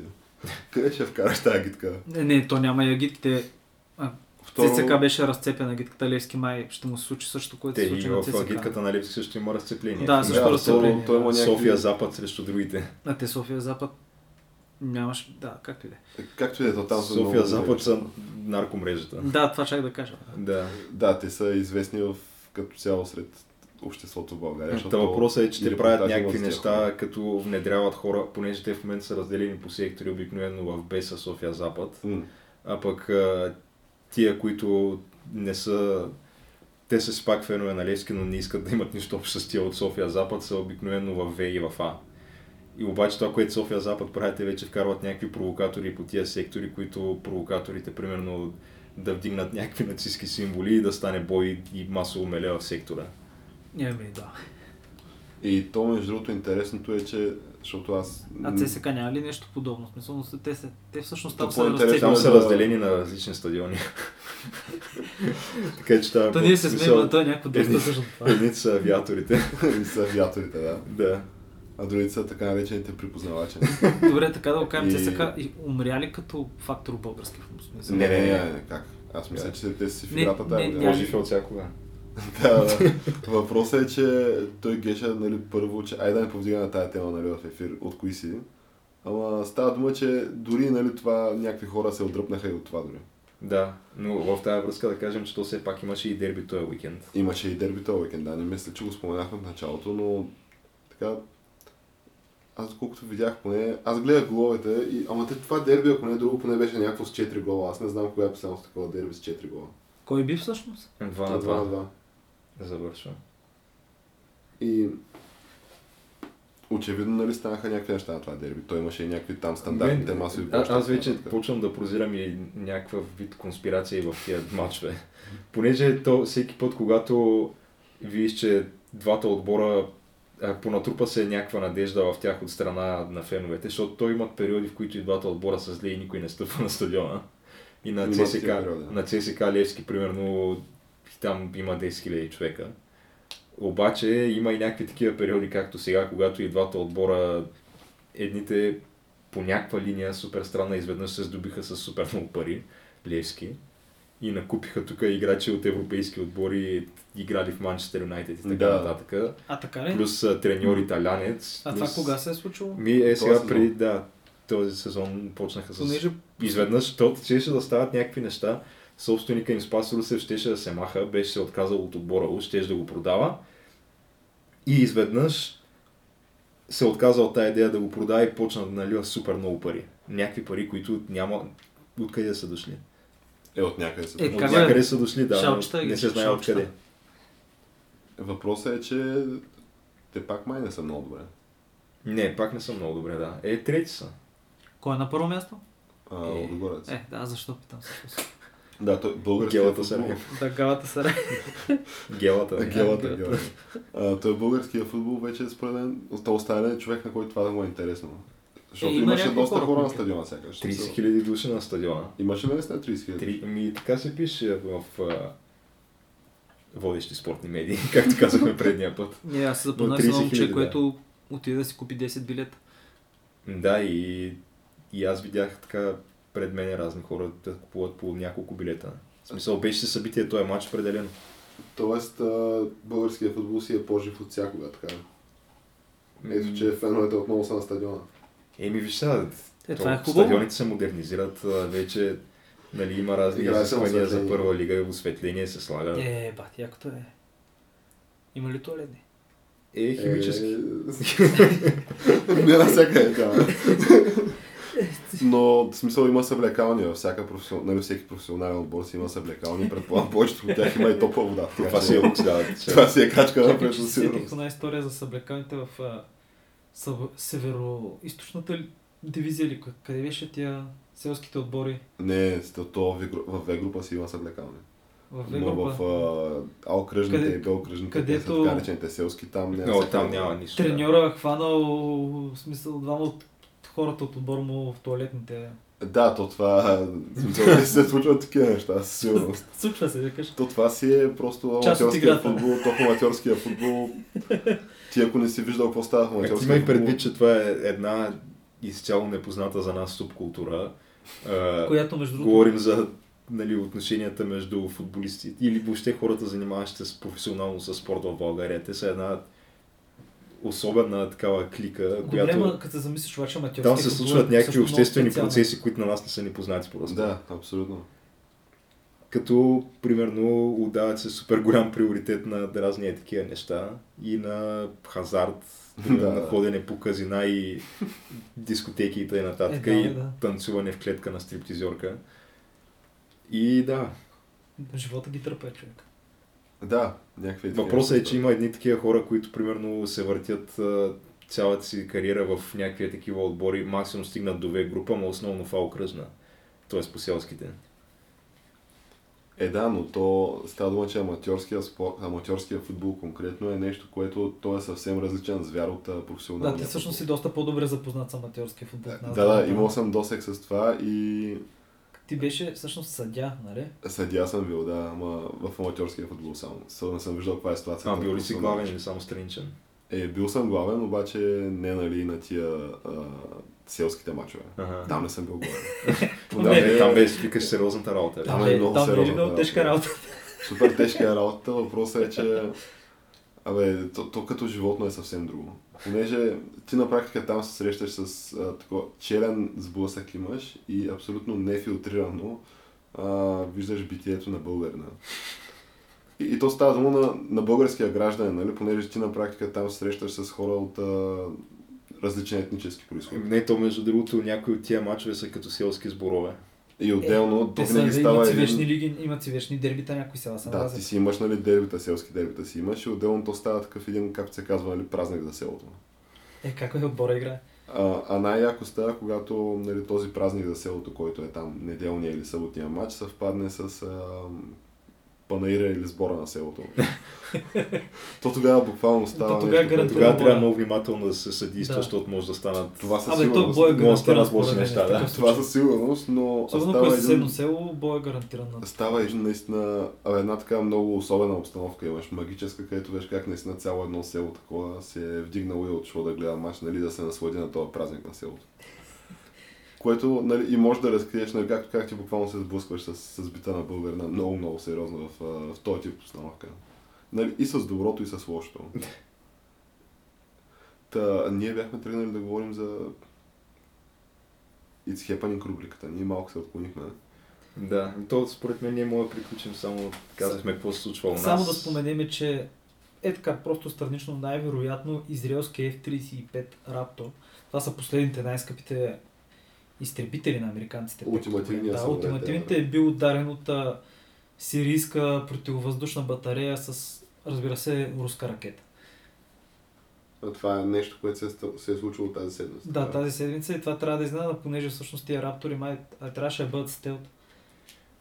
Къде ще вкараш тази гитка? Не, не, то няма и агитките. Второ... ЦЦК беше разцепена гитката Левски май, ще му се случи също, което се случи на ЦЦК. Те и в гитката на Левски също има разцепление. Да, също да, разцепление. То, то има някакви... София-Запад срещу другите. А те София-Запад... Нямаш, да, както и да. Както и да, там са София Запад са наркомрежата. Да, това чак да кажа. Да. Да, те са известни в, като цяло сред обществото в България. Та въпросът е, че те правят някакви неща, като внедряват хора, понеже те в момента са разделени по сектори, обикновено в БЕСА София Запад, mm. а пък а, тия, които не са... Те са си пак фенове на Левски, но не искат да имат нищо общо с тия от София Запад, са обикновено в В и в А. И обаче това, което София Запад правите, вече вкарват някакви провокатори по тия сектори, които провокаторите, примерно, да вдигнат някакви нацистски символи и да стане бой и масово меле в сектора. Еми, да. И то, между другото, интересното е, че, защото аз... А ЦСК няма ли нещо подобно? В смисъл, те, се... те всъщност там са разделени. Там са разделени на различни стадиони. Така че това... Та ние се смеем на това някакво доста също това. Едни са авиаторите. Едни са авиаторите, да. Да. А другите са така наречените припознавачи. Добре, така да го кажем, те са умря ли като фактор български футбол? Не, не, не, как? Аз мисля, че те си фигурата там. Може и от всякога. Да, въпросът е, че той Геша, нали, първо, че айде да не повдига на тая тема, нали, в ефир, от кои си. Ама става дума, че дори, нали, това някакви хора се отдръпнаха и от това дори. Да, но в тази връзка да кажем, че то все пак имаше и дерби този уикенд. Имаше и дерби този уикенд, да, не мисля, че го споменахме в началото, но така. Аз колкото видях поне, аз гледах головете, и... ама те това дерби, ако не друго, поне беше някакво с четири гола. Аз не знам кога е последно с такова дерби с четири гола. Кой би всъщност? два на два. Завършва. И очевидно, нали, станаха някакви неща на това дерби. Той имаше и някакви там стандартните масови баща. Аз вече така почвам да прозирам и някаква вид конспирация и в тия матчове. Понеже то всеки път, когато видиш, че двата отбора понатрупа се някаква надежда в тях от страна на феновете, защото той имат периоди, в които и двата отбора са зле и никой не стъпва на стадиона. И на ЦСКА, да. На ЦСКА Левски, примерно, там има десет хиляди човека. Обаче има и някакви такива периоди, както сега, когато и двата отбора, едните по някаква линия супер странна изведнъж се здобиха с супер много пари, Левски. И накупиха тук играчи от европейски отбори, играли в Манчестър Юнайтед и така да. Нататък. А така ли? Плюс треньор италянец. А плюс... това кога се е случило? Ми е сега преди, да, този сезон почнаха с... Понеже... Изведнъж, защото щеше да стават някакви неща, собственика им Спас Русев щеше да се маха, беше се отказал от отбора, щеше да го продава. И изведнъж се отказа от тази идея да го продава и почна да налива супер много пари. Някакви пари, които няма откъде са дошли. Е, от някъде са, е, от някъде е? Са дошли, да, шалчета, не се знае откъде. Въпросът е, че те пак май не са много добре. Не, пак не са много добре, да. Е, трети са. Кой е на първо място? А, е... Лудогорец. Е, да, защо питам също? Да, той българския футбол. Сарай. Да, Гелата Сарай. Гелата. Гелата, Гелата. А, той българския футбол вече е според мен остава човек, на който това да му е интересно. Защото е, има имаше доста хора, хора на стадиона сякаш. тридесет хиляди души на стадиона. Имаше ли наистина тридесет хиляди? Ами така се пише в а, водещи спортни медии, както казахме предния път. Не, аз се запознах с едно момче, да. Което отиде да си купи десет билета. Да, и, и аз видях така пред мен разни хора да купуват по няколко билета. В смисъл, беше събитие, този матч определено. Тоест, българският футбол си е по-жив от всякога, така. Ето, че феновете отново са на стадиона. Еми, виж сега, е, стадионите се модернизират, вече нали, има разни изисквания за първа лига и осветление се слага. Е, бати, якото е. Има ли туалетни? Е, химически. Не на всяка е това. Но в смисъл има съблекални във всяка професионал, нали, всеки професионален отбор си има съблекални, предполагам повечето от тях има и топла вода. Това си е оксидава. Това си е качка на предусилност. Сетих една история за съблекалните в северо-източната дивизия ли, къде беше тия селските отбори? Не, то в В-група си има съблекални. В но в а, А окръжните къде, и Б окръжните, където... са така речените селски, там няма, но, там няма нищо. Треньора е хванал, в смисъл, двама от хората от отбор му в туалетните. Да, то това се случва такива неща, със сигурност. Случва се, да кажа. То това си е просто аматьорския футбол, то аматьорския футбол. Ти ако не си виждал какво става в аматьорския футбол... Имай предвид, че това е една изцяло непозната за нас субкултура. Която между другото... Говорим за... Нали, отношенията между футболистите или въобще хората, занимаващи се професионално със спорт в България. Те са една особена такава клика, която... Голема, като замислиш, обаче, аматьорски... Там се случват някакви обществени процеси, които на нас не са ни познати просто. Да, абсолютно. Като, примерно, отдават се супер голям приоритет на разни такива неща и на хазарт, да, на ходене по казина и дискотеки и т.н. Е, да, и да. Танцуване в клетка на стриптизьорка. И да. Живота ги търпе, човек. Да, някакви... Въпросът е, че има едни такива хора, които примерно се въртят цялата си кариера в някакви такива отбори, максимум стигнат до В-група, но основно в А-окръжна. Тоест по селските. Е да, но то става дума, че аматьорския, спор... аматьорския футбол конкретно е нещо, което той е съвсем различен звяр от професионалния. Да, ти всъщност си доста по-добре запознат с аматьорския футбол. Да, да, да, имал съм досек с това и... Ти беше всъщност съдия, нали? Съдия съм бил, да, ама в аматьорския футбол само. Съдно съм виждал каква е ситуацията. А бил ли си главен или само страничен? Е, бил съм главен, обаче не нали на тия а, селските мачове. Ага. Там не съм бил главен. Там, е, там беше викаш сериозната работа. Там е, е много там сериозната работа. Тежка работа. Супер тежка работа. Въпросът е, че абе, то, то като животно е съвсем друго. Понеже ти на практика там се срещаш с а, такова челен сблъсък имаш и абсолютно нефилтрирано а, виждаш битието на българина. И, и то става дума на, на българския гражданин, нали? Понеже ти на практика там се срещаш с хора от а, различен етнически происход. Не, то между другото някои от тия мачове са като селски сборове. И отделно, е, то винаги са, става един... лиги, имат си вечни дербита, някои села са. Да, разък. Ти си имаш, нали, дербита, селски дербита си имаш и отделно то става такъв един, както се казва, нали, празник за селото. Е, как е отбора игра? А, а най-яко става, когато, нали, този празник за селото, който е там неделния или съботния матч, съвпадне с а, панаира или сбора на селото. То тогава буквално става... Тогава тога трябва много внимателно да се съдейства, да, защото може да станат... Това със сигурност може да станат неща. Да. Това със сигурност, но... Особено става един... седно село, бой е гарантиран. Става един, наистина една така много особена обстановка имаш, магическа, където виж как наистина цяло едно село такова се е вдигнало и отшло да гледа мач, нали, да се наслади на този празник на селото. Което, нали, и можеш да разкриеш, нали, както как ти буквално се сблъскваш с, с бита на българина много-много сериозно в, в този тип постановка. Нали, и с доброто, и с лошото. Та, ние бяхме тръгнали да говорим за It's Happening рубриката. Ние малко се отклонихме. Да, то според мен ние може да приключим, само казахме какво се случва у нас. Само да споменеме, че е така просто странично най-вероятно израелския Ф тридесет и пет Raptor. Това са последните най-скъпите изтребители на американците. Ултимативният да, ултимативният е бил ударен от а, сирийска противовъздушна батарея с, разбира се, руска ракета. А това е нещо, което се, се е случило тази седмица. Да, това. тази седмица и това трябва да изненада, понеже всъщност тия раптори май трябваше да бъдат стелт.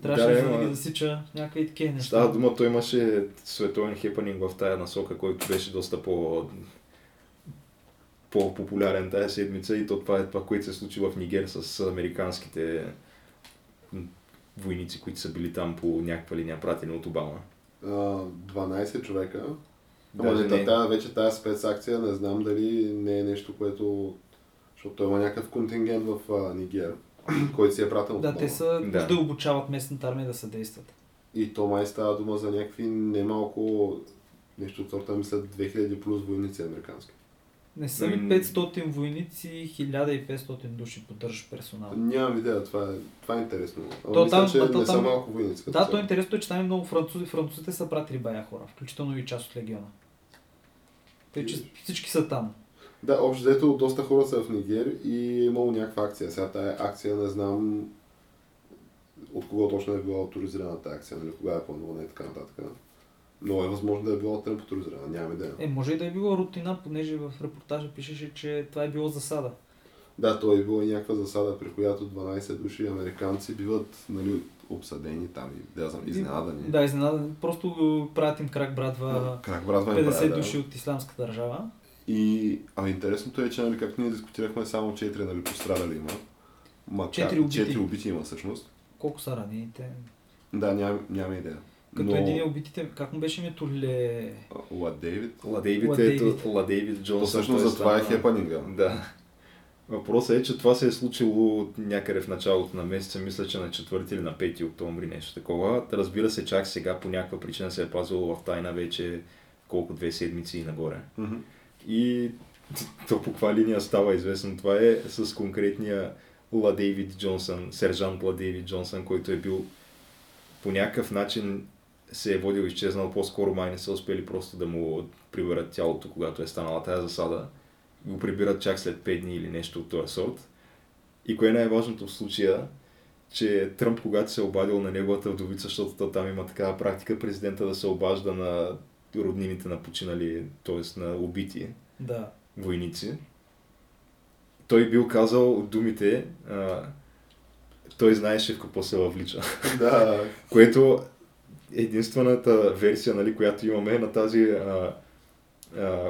Трябваше да, да ги засича някакви такива неща. Става дума, той имаше световен хепанинг в тая насока, който беше доста по... по-популярен тази седмица и то това е това, което се случи в Нигер с американските войници, които са били там по някаква линия, пратени от Обама. дванайсет човека. Може да, тази, вече тази спецакция, не знам дали не е нещо, което... Защото има някакъв контингент в а, Нигер. който си е пратил от Обама. Да, те са да. да обучават местната армия да съдействат. И то май става дума за някакви немалко нещо от сорта, мисля, две хиляди плюс войници американски. Не са ли петстотин войници, хиляда и петстотин души поддържаш персонал? Нямам идея, това е, това е интересно. Ама то, мисля, там, че то, не там, са малко войници. Да, са. То е интересно е, че там е много французи. Французите са пратили бая хора, включително и част от легиона. Те, че и... всички са там. Да, общо взето доста хора са в Нигер и е имало някаква акция. Сега тая акция не знам от кого точно е била авторизирана тая акция, нали, кога е планувана и така нататък. Но е възможно да е било Тръмп авторизирана, нямам идея. Е, може и да е било рутина, понеже в репортажа пишеше, че това е било засада. Да, то е било и някаква засада, при която дванайсет души американци биват, нали, обсъдени там и да знам, изненадани. Да, изненадани. Просто правят им крак братва, крак братва петдесет души да. От ислямска държава. И а интересното е, че нали, как ние дискутирахме, само четири нали, пострадали има. Макар, четири убити. четири убити има всъщност. Колко са ранените? Да, ням, няма идея. Като Но... един от убитите, как му беше името Ле... Ла Дейвид? Ла Дейвид е Ла Дейвид Джонсън. Всъщност за това е хепанинга. Да. Въпросът е, че това се е случило някъде в началото на месеца, мисля, че на четвърти или на пети октомври, нещо такова. Разбира се, чак сега по някаква причина се е пазило в тайна вече колко две седмици и нагоре. Mm-hmm. И то по каква линия става известно. Това е с конкретния Ла Дейвид Джонсън, сержант Ла Дейвид Джонсън, който е бил по някакъв начин се е водил изчезнал, по-скоро май не са успели просто да му приберат тялото, когато е станала тази засада. Го прибират чак след пет дни или нещо от този сорт. И кое е най-важното в случая, че Тръмп, когато се е обадил на неговата вдовица, защото там има такава практика президента да се обажда на роднините на починали, т.е. на убити да. Войници, той бил казал думите, а, той знаеше в какво се въвлича. Да. Което единствената версия, нали, която имаме е на тази а, а,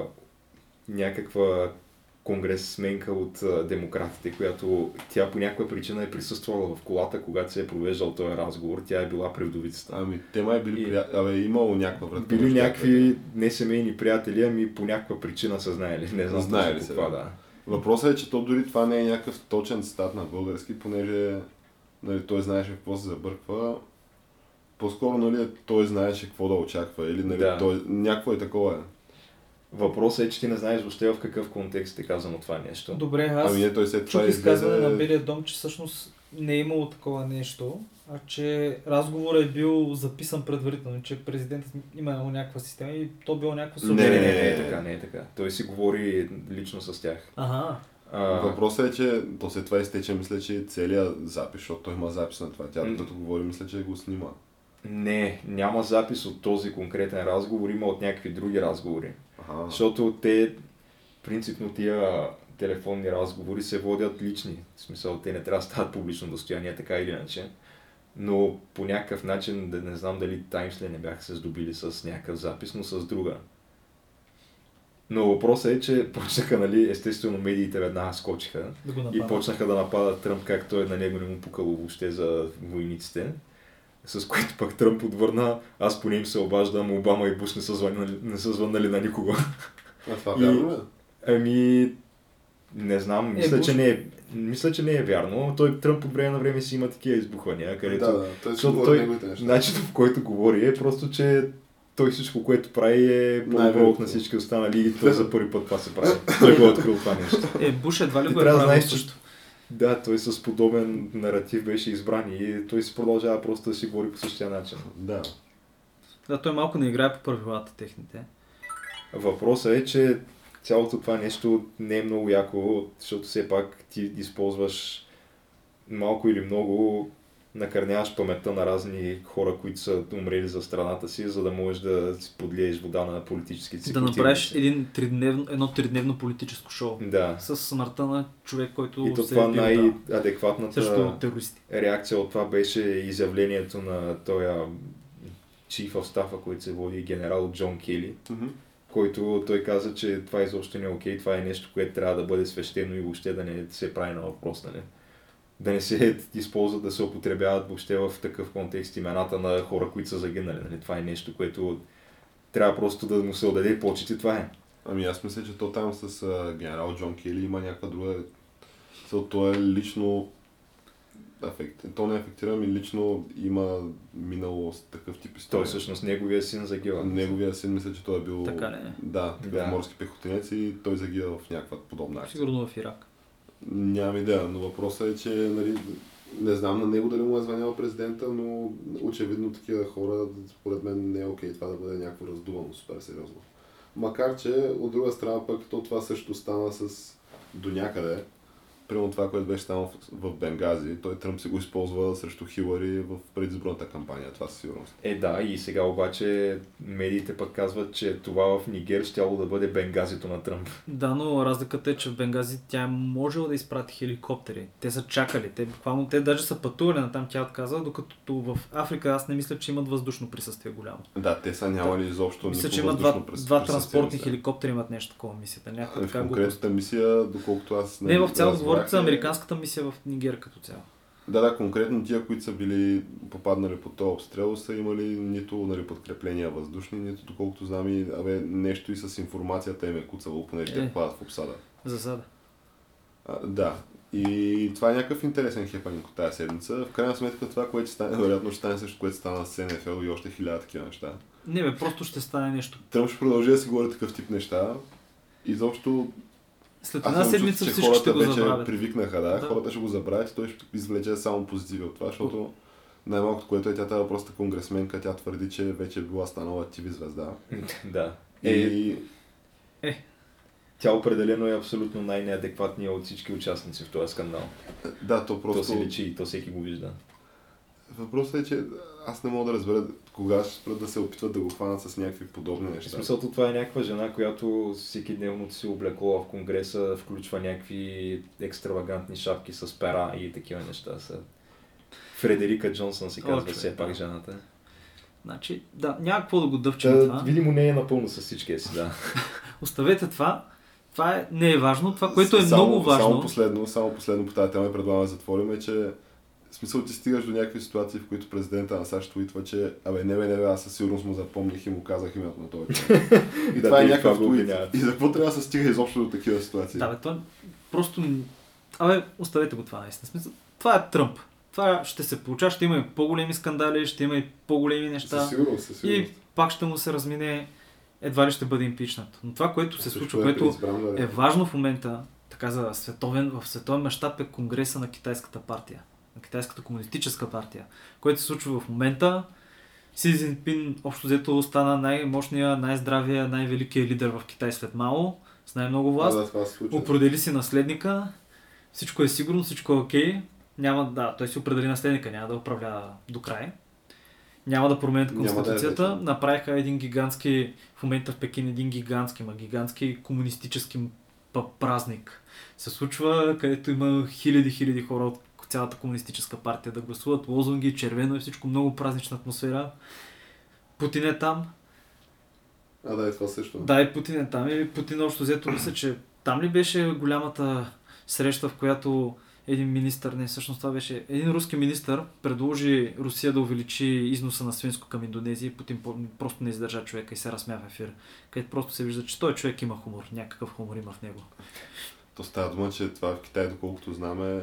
някаква конгресменка от а, демократите, която тя по някаква причина е присъствала в колата, когато се е провеждал този разговор, тя е била при вдовицата. Ами тема е били, и, прия... Абе, имало някаква връзка. Били някакви не семейни приятели, ами по някаква причина са знаели. Не знам знаели се. Да. Въпросът е, че то дори това не е някакъв точен цитат на български, понеже нали, той знаеше какво се забърква. По-скоро, нали, той знаеше какво да очаква или нали, да. Той... някакво е такова. Въпросът е, че ти не знаеш въобще в какъв контекст е казано това нещо. Добре, аз ами не, той след чух изказване изгледа... на Белия дом, че всъщност не е имало такова нещо, а че разговорът е бил записан предварително, че президентът има някаква система и то било някакво съобщение. Не, не, не, не, не е така, не е така. Той си говори лично с тях. Ага. А... Въпросът е, че то след това изтече, мисля, че целият запис, защото той има запис на това. Тя като mm. говори, мисля, че го снима. Не, няма запис от този конкретен разговор, има от някакви други разговори. Ага. Защото те, принципно тия телефонни разговори се водят лични. В смисъл, те не трябва да стават публично достояние, така или иначе. Но по някакъв начин, не знам дали Таймсле не бяха се здобили с някакъв запис, но с друга. Но въпросът е, че почнаха, нали, естествено медиите веднага скочиха да и почнаха да нападат Тръмп, както той на него не му пукало въобще за войниците. С което пък Тръмп отвърна, аз поне им се обаждам, Обама и Буш не са звъннали, не са звъннали на никого. А това и, вярно ли? Ами, не знам, мисля, е, Буш... че не е, мисля, че не е вярно. Той Тръмп от време на време си има такива избухвания, където... Да, да, той си говори неговите неща. Начинът, в който говори е просто, че той всичко, което прави е по-добро на всички останали и той за първи път това се прави. Той го е открил това нещо. Е, Буш едва ли го е правил също? Да, той с подобен наратив беше избран и той се продължава просто да си говори по същия начин. Да. Да, той малко не играе по правилата техните. Въпросът е, че цялото това нещо не е много яко, защото все пак ти използваш малко или много, накърняваш паметта на разни хора, които са умрели за страната си, за да можеш да си подлиеш вода на политически цикли. Да направиш един тридневно, едно тридневно политическо шоу. Да. С смъртта на човек, който и то се е бил. Най-адекватната реакция от това беше изявлението на този чиф оф стафа, който се води генерал Джон Кели, mm-hmm. който той каза, че това изобщо не е окей, това е нещо, което трябва да бъде свещено и въобще да не се прави на въпрос, нали? Да не се използват, да се употребяват въобще в такъв контекст имената на хора, които са загинали. Нали? Това е нещо, което трябва просто да му се отдаде почет и това е. Ами аз мисля, че то там с генерал Джон Кели има някаква друга цел. То е лично афектиран. То не е афектиран, и лично има минало с такъв тип история. Той всъщност неговия син загива. Неговия син, мисля, че той е бил така ли? Да, такъв да. морски пехотинец и той загива в някаква подобна акция. Сигурно в Ирак. Нямам идея, но въпросът е, че нали, не знам на него дали му е звънял президента, но очевидно такива хора, според мен не е окей това да бъде някакво раздувано супер сериозно. Макар че от друга страна пък то това също стана с до някъде. Примерно това, което беше станало в Бенгази, той Тръмп се го използва срещу Хилари в предизборната кампания, това със сигурност. Е да, и сега обаче медиите пък казват, че това в Нигер щяло да бъде Бенгазито на Тръмп. Да, но разликата е, че в Бенгази тя е можела да изпрати хеликоптери. Те са чакали, те буквално те даже са пътували натам, тя отказа, докато в Африка аз не мисля, че имат въздушно присъствие голямо. Да, те са нямали да. изобщо мисля, че имат два, два транспортни хеликоптери, имат нещо такова мисията. Някаква така конкретната мисия, доколкото аз не, не в цяло разбор... Говорят за американската мисия в Нигер като цяло. Да, да, конкретно тия, които са били попаднали под този обстрел, са имали нито нали, подкрепления въздушни, нито доколкото знам и абе, нещо и с информацията им е куцало, понеже те попадат в обсада. Засада. А, да. И това е някакъв интересен хепанинг от тази седмица. В крайна сметка това, което стане, вероятно ще стане също, което стана с Н Ф Л и още хиляда такива неща. Не бе, просто ще стане нещо. Тръмп ще продължи да се говори такъв тип неща. Изобщо... След една седмица всички хората ще го вече забравят. Привикнаха, да, да. Хората ще го забравят и той ще извлече само позитиви от това, защото най-малкото, което е тя тази просто конгресменка, тя твърди, че вече е била станала Ти Ви звезда. Да. Е, и... е. Тя определено е абсолютно най-неадекватният от всички участници в този скандал. Да, то просто... То се личи и то всеки го вижда. Въпросът е, че аз не мога да разбера кога ще спрат да се опитват да го хванат с някакви подобни неща. В смисълто това е някаква жена, която всеки дневно си облекла в Конгреса, включва някакви екстравагантни шапки с пера и такива неща са. Фредерика Джонсън се казва, все пак жената. Значи, да, няма какво да го дъвчим да, това. Видимо не е напълно с всичкия си, да. Оставете това. Това е, не е важно. Това, което е само, много важно. Само последно, само последно по тази тема и предлагаме да затворим е, че в смисъл ти стигаш до някакви ситуации, в които президента на САЩ твитва, че абе не бе, не бе, аз със сигурност му запомних и му казах името на този човек. И това е някакъв твит. И за какво трябва да се стига изобщо до такива ситуации? Да бе, това просто... Абе, оставете го това наистина. Смисъл, това е Тръмп. Това ще се получава, ще има и по-големи скандали, ще има и по-големи неща. Със сигурност, със сигурност. И пак ще му се размине, едва ли ще бъде импичнат. Но това, което се случва, което е важно в момента, така за световен, в световен мащаб е Конгреса на Китайската партия. Китайската комунистическа партия, което се случва в момента. Си Цзинпин общо взето стана най-мощния, най-здравия, най-великия лидер в Китай след мало, с най-много власт. Да, определи си наследника, всичко е сигурно, всичко е окей. Няма, да, той си определи наследника, няма да управлява до край. Няма да променят конституцията. Да е Направиха един гигантски, в момента в Пекин един гигантски, ма гигантски комунистически празник. Се случва, където има хиляди-хиляди хора от цялата комунистическа партия да гласуват, лозунги, червено и всичко, много празнична атмосфера. Путин е там. А да, и това също. Да, и Путин е там. И Путин общо взето мисля, че там ли беше голямата среща, в която един министър, не, всъщност това беше, един руски министър предложи Русия да увеличи износа на свинско към Индонезия и Путин просто не издържа човека и се разсмя в ефир. Където просто се вижда, че той човек има хумор, някакъв хумор има в него. То става дума, че това в Китай, доколкото знаме,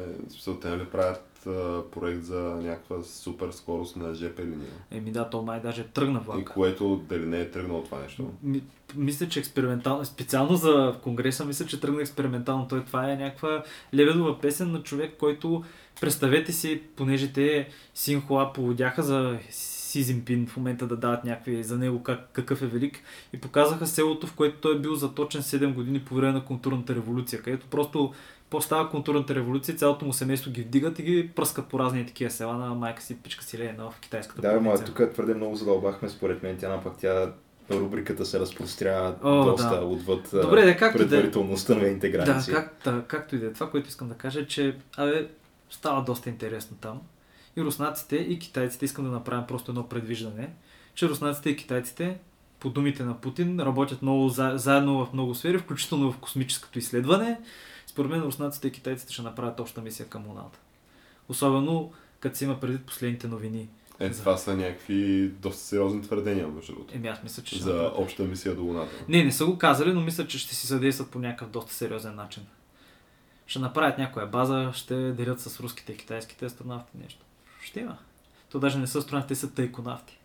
те ли правят а, проект за някаква супер скорост на Ж П линия? Еми да, то май даже тръгна влака. И което дали не е тръгнало това нещо? М- мисля, че експериментално, специално за Конгреса, мисля, че тръгна експериментално. Той това е някаква лебедова песен на човек, който, представете си, понеже те Синхуа поводяха за Си Цзинпин в момента да дават някакви за него как, какъв е велик и показаха селото, в което той е бил заточен седем години по време на контурната революция, където просто става контурната революция, цялото му семейство ги вдигат и ги пръскат по разни такива села на майка си, пичка си Лена в китайската да, провинция. Да, но тук твърде много задълбахме според мен, тя напак тя рубриката се разпростря О, доста да. отвъд Добре, да, предварителността да, на интеграция. Да, как, да, както и да е. Това, което искам да кажа е, че абе, става доста интересно там. И руснаците и китайците, искам да направим просто едно предвиждане, че руснаците и китайците, по думите на Путин, работят много за, заедно в много сфери, включително в космическото изследване. Според мен руснаците и китайците ще направят обща мисия към Луната. Особено, като се има предвид последните новини. Е, за... това са някакви доста сериозни твърдения, между другото. Еми, аз мисля, че... За обща мисия до Луната. Не, не са го казали, но мисля, че ще си съдействат по някакъв доста сериозен начин. ще направят някоя база, ще делят с руските и китайските астронавти нещо. Ще има. То даже не са астронавти, те са тайконавти.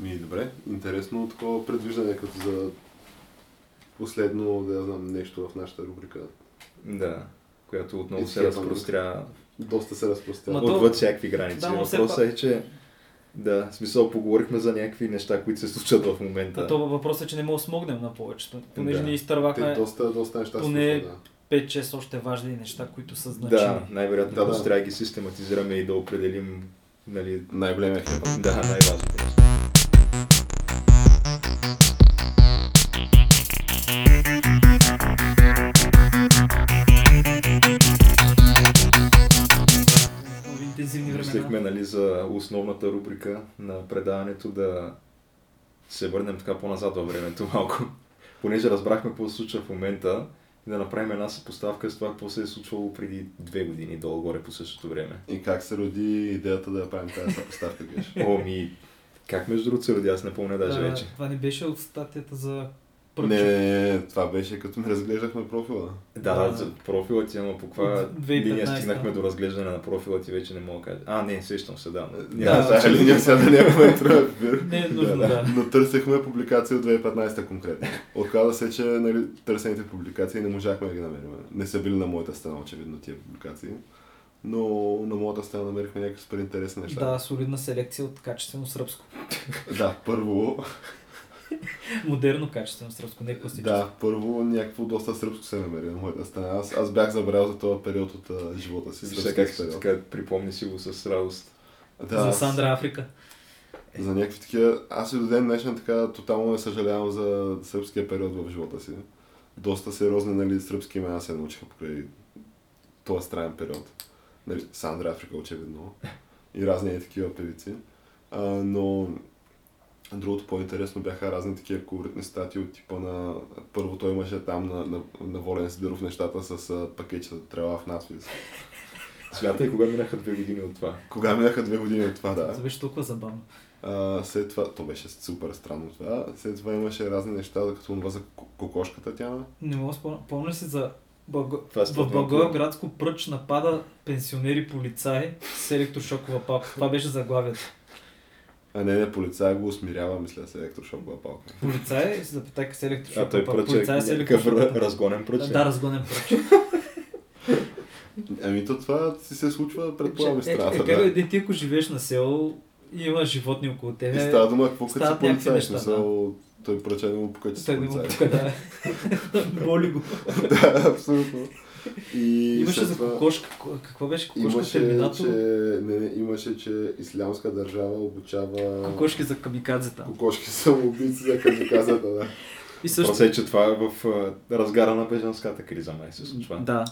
Ми, добре, интересно такова предвиждане като за последно, да я знам, нещо в нашата рубрика. Да, която отново се разпростря. Доста се разпростря. Отвъд всякакви граници. Да, въпросът е, че да, в смисъл поговорихме за някакви неща, които се случват в момента. А това въпросът е, че не мога смогнем на повечето, понеже да. Ни изтървахме доста, доста неща поне да. пет-шест още важни неща, които са значими. Да, най-вероятно да, да. трябва да ги систематизираме и да определим, нали, най-големия хлеба. Да, най-важното. Мислихме, нали, за основната рубрика на предаването да се върнем така по-назад във времето малко. Понеже разбрахме какво се случва в момента и да направим една съпоставка с това какво се е случвало преди две години долу-горе по същото време. И как се роди идеята да правим тази съпоставка, геш? О, ми, как между другото се роди, аз не помня даже а, вече. Това не беше от статията за... Пръчен. Не, това беше като ми разглеждахме профила. Да, да, за профила ти, ама по каква линия стигнахме да. до разглеждане на профила ти, вече не мога да кажа. А, не, сещам се, да. Няма да, тази линия сега да нямаме труден бир. Не е нужно, да, да. да. Но търсехме публикации от две хиляди и петнадесета конкретно. Отказа се, че, нали, търсените публикации не можахме да ги намерим. Не са били на моята страна, очевидно, тия публикации. Но на моята страна намерихме някакви супер интересни неща. Да, солидна селекция от качествено сръбско. Да, първо... Модерно качествено сръбско, не класическо. Да, първо някакво доста сръбско се намери на моята страна. Аз, аз бях забравял за този период от а, живота си. Сръбски период. Припомни си го с радост. Да, за Сандра Африка. Аз, за някакви такива... Аз и до ден днешен така тотално не съжалявам за сръбския период в живота си. Доста сериозни, нали, сръбски имена се научиха покрай този странен период. Нали, Сандра Африка очевидно. И разни такива певици. А, но... Другото по-интересно бяха разни такива колоритни статии от типа на... Първо той имаше там на, на, на Волен Сидеров нещата с пакетчета трела в надфис. Смятай, кога минаха две години от това? Кога минаха две години от това, да. Беше толкова забавно. А, след това... То беше супер странно това. След това имаше разни неща, като това за кокошката тя. Не мога спомня. Помня си за... Бълго... В Благоевградско пръч напада пенсионери полицаи с електрошокова палка. Това беше заглавието. А не, не, полицай го усмирява, мисля, с електрошокова палка. Полицай се запитака с електрошокова палка. Полицай с електрошокова палка. Разгонен пръч. Да, разгонен пръч. Ами то това си се случва предполагаме страната. Е, е, е, е, да. Ти ако живееш на село и има животни около тебе, и става дума, какво като си полицай, неща, на село, да. Той пръча не му покачи с полицай. Той не му покачи, да. Боли го. Да, абсолютно. И имаше за кокошка, какво беше кокошка имаше, терминато? Че, не, не, имаше, че ислямска държава обучава... Кокошки за камикадзата. Кокошки са убийци за камикадзата, да. И също... Просто е, че това е в uh, разгара на бежанската криза, май се случва. Да.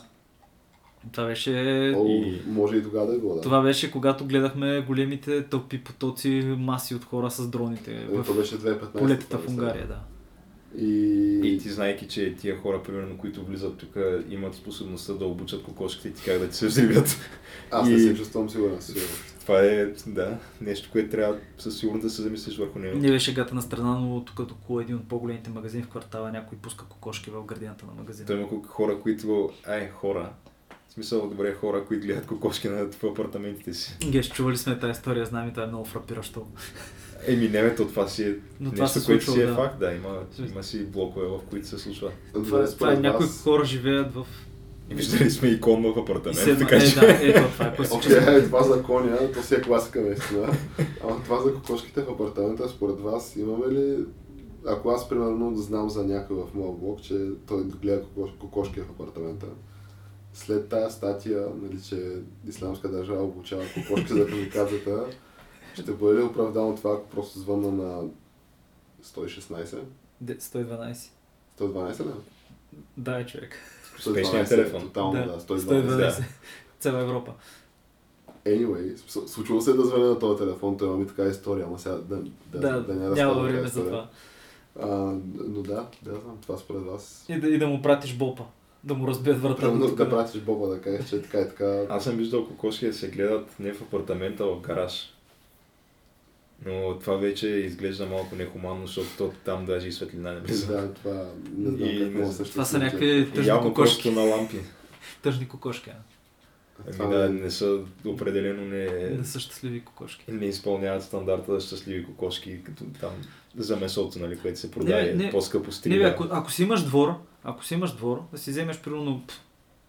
Това беше... О, и... Може и тогава да е било, да. Това беше когато гледахме големите тълпи потоци, маси от хора с дроните. В... Това беше две хиляди и петнадесета. Полетата в Унгария, да. И... и ти, знайки, че тия хора, примерно, които влизат тук, имат способността да обучат кокошките и ти как да ти се взривят. Аз не и... се чувствам сигурен. Това е, да, нещо, което трябва със сигурност да се замислиш върху него. Не беше шегата на страна, но тук около един от по-големите магазини в квартала някой пуска кокошки в градината на магазина. Той има хора, които... Ай, хора. В смисъл, добре, хора, които гледат кокошки в апартаментите си. Геш, чували сме тази история, знам и това е много фрапиращо. Еми, не, то това си е но нещо, случва, което си е да. Факт, да, има, има си блокове, в които се случва. Това, това, това е, нас... някои хора живеят в... И виждали сме и кон в апартамент, седма... така е, че... Да, ето, това е класическо. Окей, okay, това за коня, то си е класика наистина. Ама това за кокошките в апартамента, според вас, имаме ли... Ако аз, примерно, знам за някой в моя блог, че той гледа кокошки в апартамента, след тая статия, нали, че исламска държава обучава кокошки за камикадзата, ще бъде ли оправдано това, ако просто звънна на сто и шестнадесет? сто и дванадесет. сто и дванадесет ли? Да, човек. Спешният телефон. Тотално, да, да, сто и дванадесет. сто и дванадесет. Цяла Европа. Anyway, случило се да звъня на този телефон, той имаме така история, ама сега да, да, да, да не разказваме. Да, няма време за това. А, но да, да, това според вас. И да, и да му пратиш бопа. Да му разбият врата. Прямо, да, да пратиш бопа, да кажеш, че така и така. Аз съм виждал кокошки да се гледат не в апартамента, а в гараж. Но това вече изглежда малко нехуманно, защото там даже и светлина не влиза. Да, това не знам и, какво също. Това са някакви тъжни кокошки. Ялко на лампи. Тъжни кокошки, а? Ами да, не са определено не... Не са щастливи кокошки. Не изпълняват стандарта за щастливи кокошки, като там за месото, нали, което се продава не, не, по-скъпо стрива. Не, ако, ако си имаш двор, ако си имаш двор, да си вземеш примерно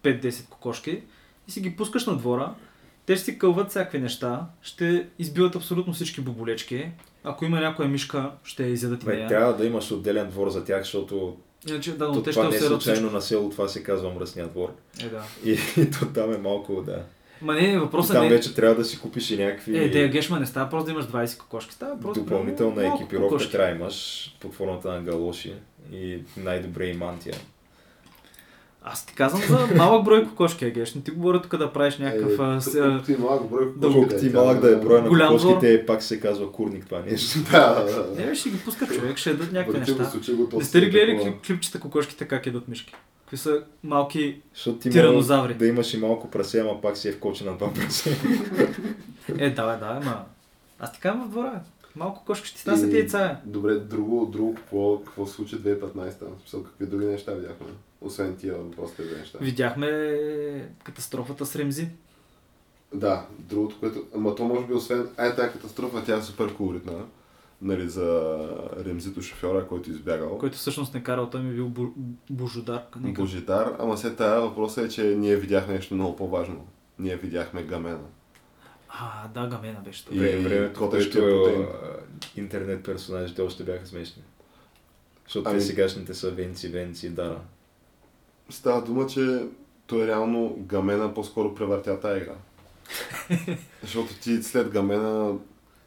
пет-десет кокошки и си ги пускаш на двора, те ще си кълват всякакви неща, ще избиват абсолютно всички боболечки. Ако има някоя мишка, ще я изядат и нея. Трябва да имаш отделен двор за тях, защото иначе, да, но те това не е случайно всичко. На село, това се казва мръсния двор. Е, да. И, и то там е малко, да. Ма не, въпросът е. Там не... вече трябва да си купиш и някакви... Е, да, гешма не става просто да имаш двайсет кокошки, става просто... Допълнителна много, екипировка трябва имаш под формата на галоши и най-добре и мантия. Аз ти казвам за малък брой кокошки, Агеш, не ти говоря тук да правиш някакъв... Колко ти малък брой кокошки, ти малък да е брой на кокошките, пак се казва курник това нещо. Да, да, да. Ще ги пуска човек, ще ядат някакви неща. Не сте ли гледали клипчета кокошките как ядат мишки? Какви са малки тиранозаври? Да имаш и малко прасе, ама пак си е вкочен на това прасе. Е, давай, давай, ма... Аз ти казвам в двора. Малко кошка ще ти снася ти яйца. Добре, друго, друго, какво, какво се случи две хиляди и петнадесета? Смисъл, какви други неща видяхме? Освен тия въпросите за неща. Видяхме катастрофата с Ремзи. Да, другото, което... Ама то може би освен... Ай, тая катастрофа, тя е супер колоритна. Нали, за Ремзито шофьора, който избягал. Който всъщност не карал, той ми бил бу... Божидар. Божидар, ама след тая въпросът е, че ние видяхме нещо много по-важно. Ние видяхме Гамена. А, да, Гамена беше това. И времето, което интернет персонажите още бяха смешни. Защото ами... сегашните са Венци, Венци, Дара. Става дума, че той реално Гамена по-скоро превъртя тази игра. Защото ти след Гамена...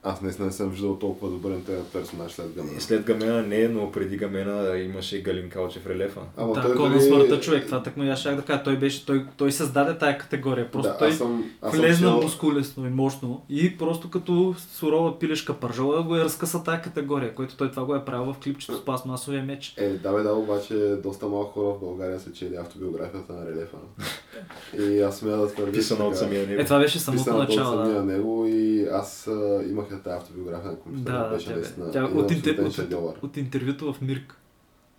Аз наистина не съм виждал толкова добър интернет персонаж след Гамена. След Гамена не, но преди Гамена имаше Галин Калчев Релефа. Ама да, той кога дали... смъртта човек, това так му я шах да кажа, той беше, той, той създаде тая категория. Просто да, той съм, влезна чел... мускулесно и мощно и просто като сурова пилешка пържола го е разкъса тая категория, който той това го е правил в клипчето с пластмасовия меч. Е, да бе, да, обаче доста малко хора в България са чели автобиографията на Релефа. И аз смея да твърдя. Писана от самия него. Е, това беше самото начало. От самия него и аз а, имах тази автобиография на компютъра, да, беше наистина тя... от, интер... от, от интервюто в Мирк.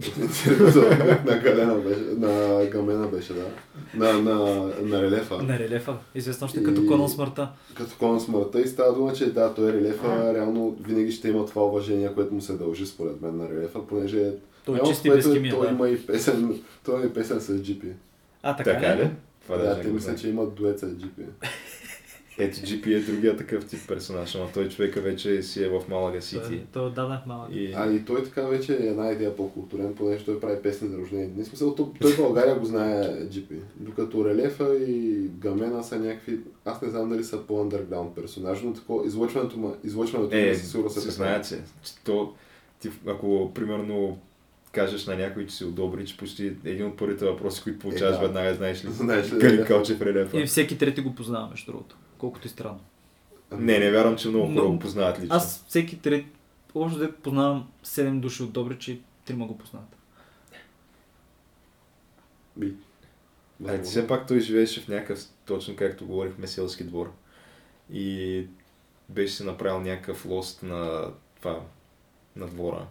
От интервюто в Мирк на Галена беше, на Гамена беше, да. На, на, на Релефа. На Релефа, известно още и... като Конан смъртта. Като Конан смъртта и става дума, че да, той Релефа а. реално винаги ще има това уважение, което му се дължи според мен на Релефа, понеже той, реално, чисти което, химия, той да. Има и песен, той има и песен с Джипи. А, така, така ли? Това да, те мисля, че имат дует с Джипи. Ето Джипи е другия такъв тип персонаж, ама той човека вече си е в Малага Сити. Той отдавна в Малага. И... А и той така вече е една идея по-културен, понеже той прави песни за рождение дни. В смисъл, той в България го знае Джипи. Докато Релефа и Гамена са някакви... Аз не знам дали са по-underground персонажи, но такова излъчването му е, е със сигурно се знаят се. То, ти, ако примерно кажеш на някой, че си одобри, че почти един от първите въпроси, които получаваш е, да. веднага, знаеш ли, знаеш ли Галин Калчев Релефа. И всеки трети го познава, между другото. Колкото и странно. Не, не вярвам, че много хора го познават лично. Аз всеки трети, общо дето познавам седем души от Добрич и трима го познават. Би. Ай, все пак той живееше в някакъв, точно както говорихме, селски двор. И беше се направил някакъв лост на това, на двора.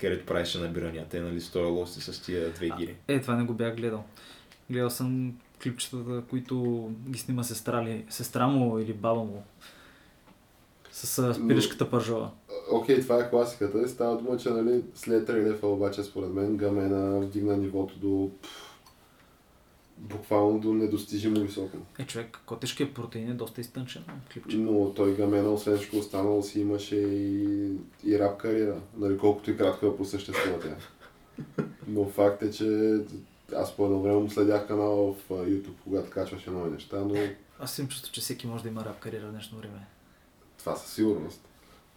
Където правеше набиранията и нали стоя лости с тия две гири. А, е, това не го бях гледал. Гледал съм клипчетата, които ги снима сестра, ли, сестра му или баба му с пилешката пържова. Окей, okay, това е класиката. Става дума, че нали, след Релефа обаче според мен Гамена вдигна нивото до пфф, буквално до недостижимо високо. Е, човек, котешкият протеин е доста изтънчен клипче. Но той Гамена, освен всичко останало си имаше и, и рап кариера, нали, колкото и кратко я просъществува тя. Но факт е, че аз по едно време следях канала в YouTube, когато качваше нови неща, но... Аз си им чувствам, че всеки може да има рап кариера в днешно време. Това със сигурност.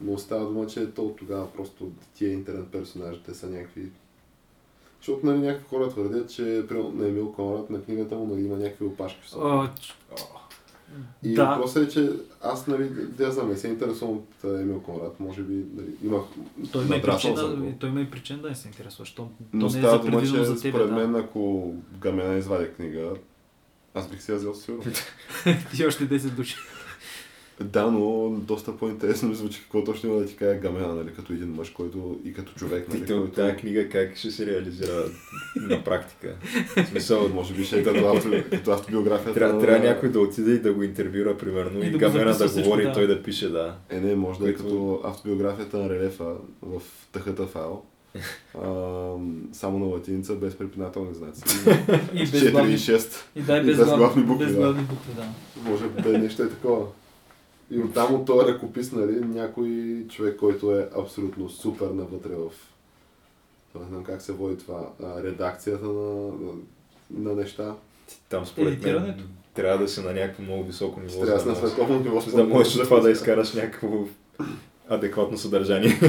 Но става дума, че то тогава просто тия интернет персонажите са някакви... Защото нали, някакви хора твърдят, че на Емил Конрад на книгата му нали, има някакви опашки в собствено. И да. Въпросът е, че аз нали, да знам, не се интересувам от Емил Конрад, може би нали, имах той има надрасъл за това. Той има и причин да не се интересува, защото то не е запредвижено за тебе. Според мен, да. Ако Гамена извадя книга, аз бих си я взял сигурно. Ти още десет души. Да, но доста по-интересно звучи какво точно има да ти кажа Гамена, нали, като един мъж, който и като човек. Нали, Титул, който... Тая книга как ще се реализира на практика? В смисъл, може би ще е като, авто, като автобиографията. Тря, на... Трябва някой да отиде и да го интервюра, примерно, и, и да Гамена да говори и да. той да пише, да. Е, не, може да е като... като автобиографията на Релефа в тъхата файл. Uh, само на латиница, без препинателни знаци. И без четири и шест. И дай без главни букви. Без главни букви, да. Може да е нещо е такова. И оттам от този ръкопис, нали, някой човек, който е абсолютно супер навътре в... Не знам как се води това. Редакцията на, на неща. Там според мен трябва да си на някакво много високо ниво. Трябва да си на световно ниво. Да можеш това да изкараш някакво адекватно съдържание.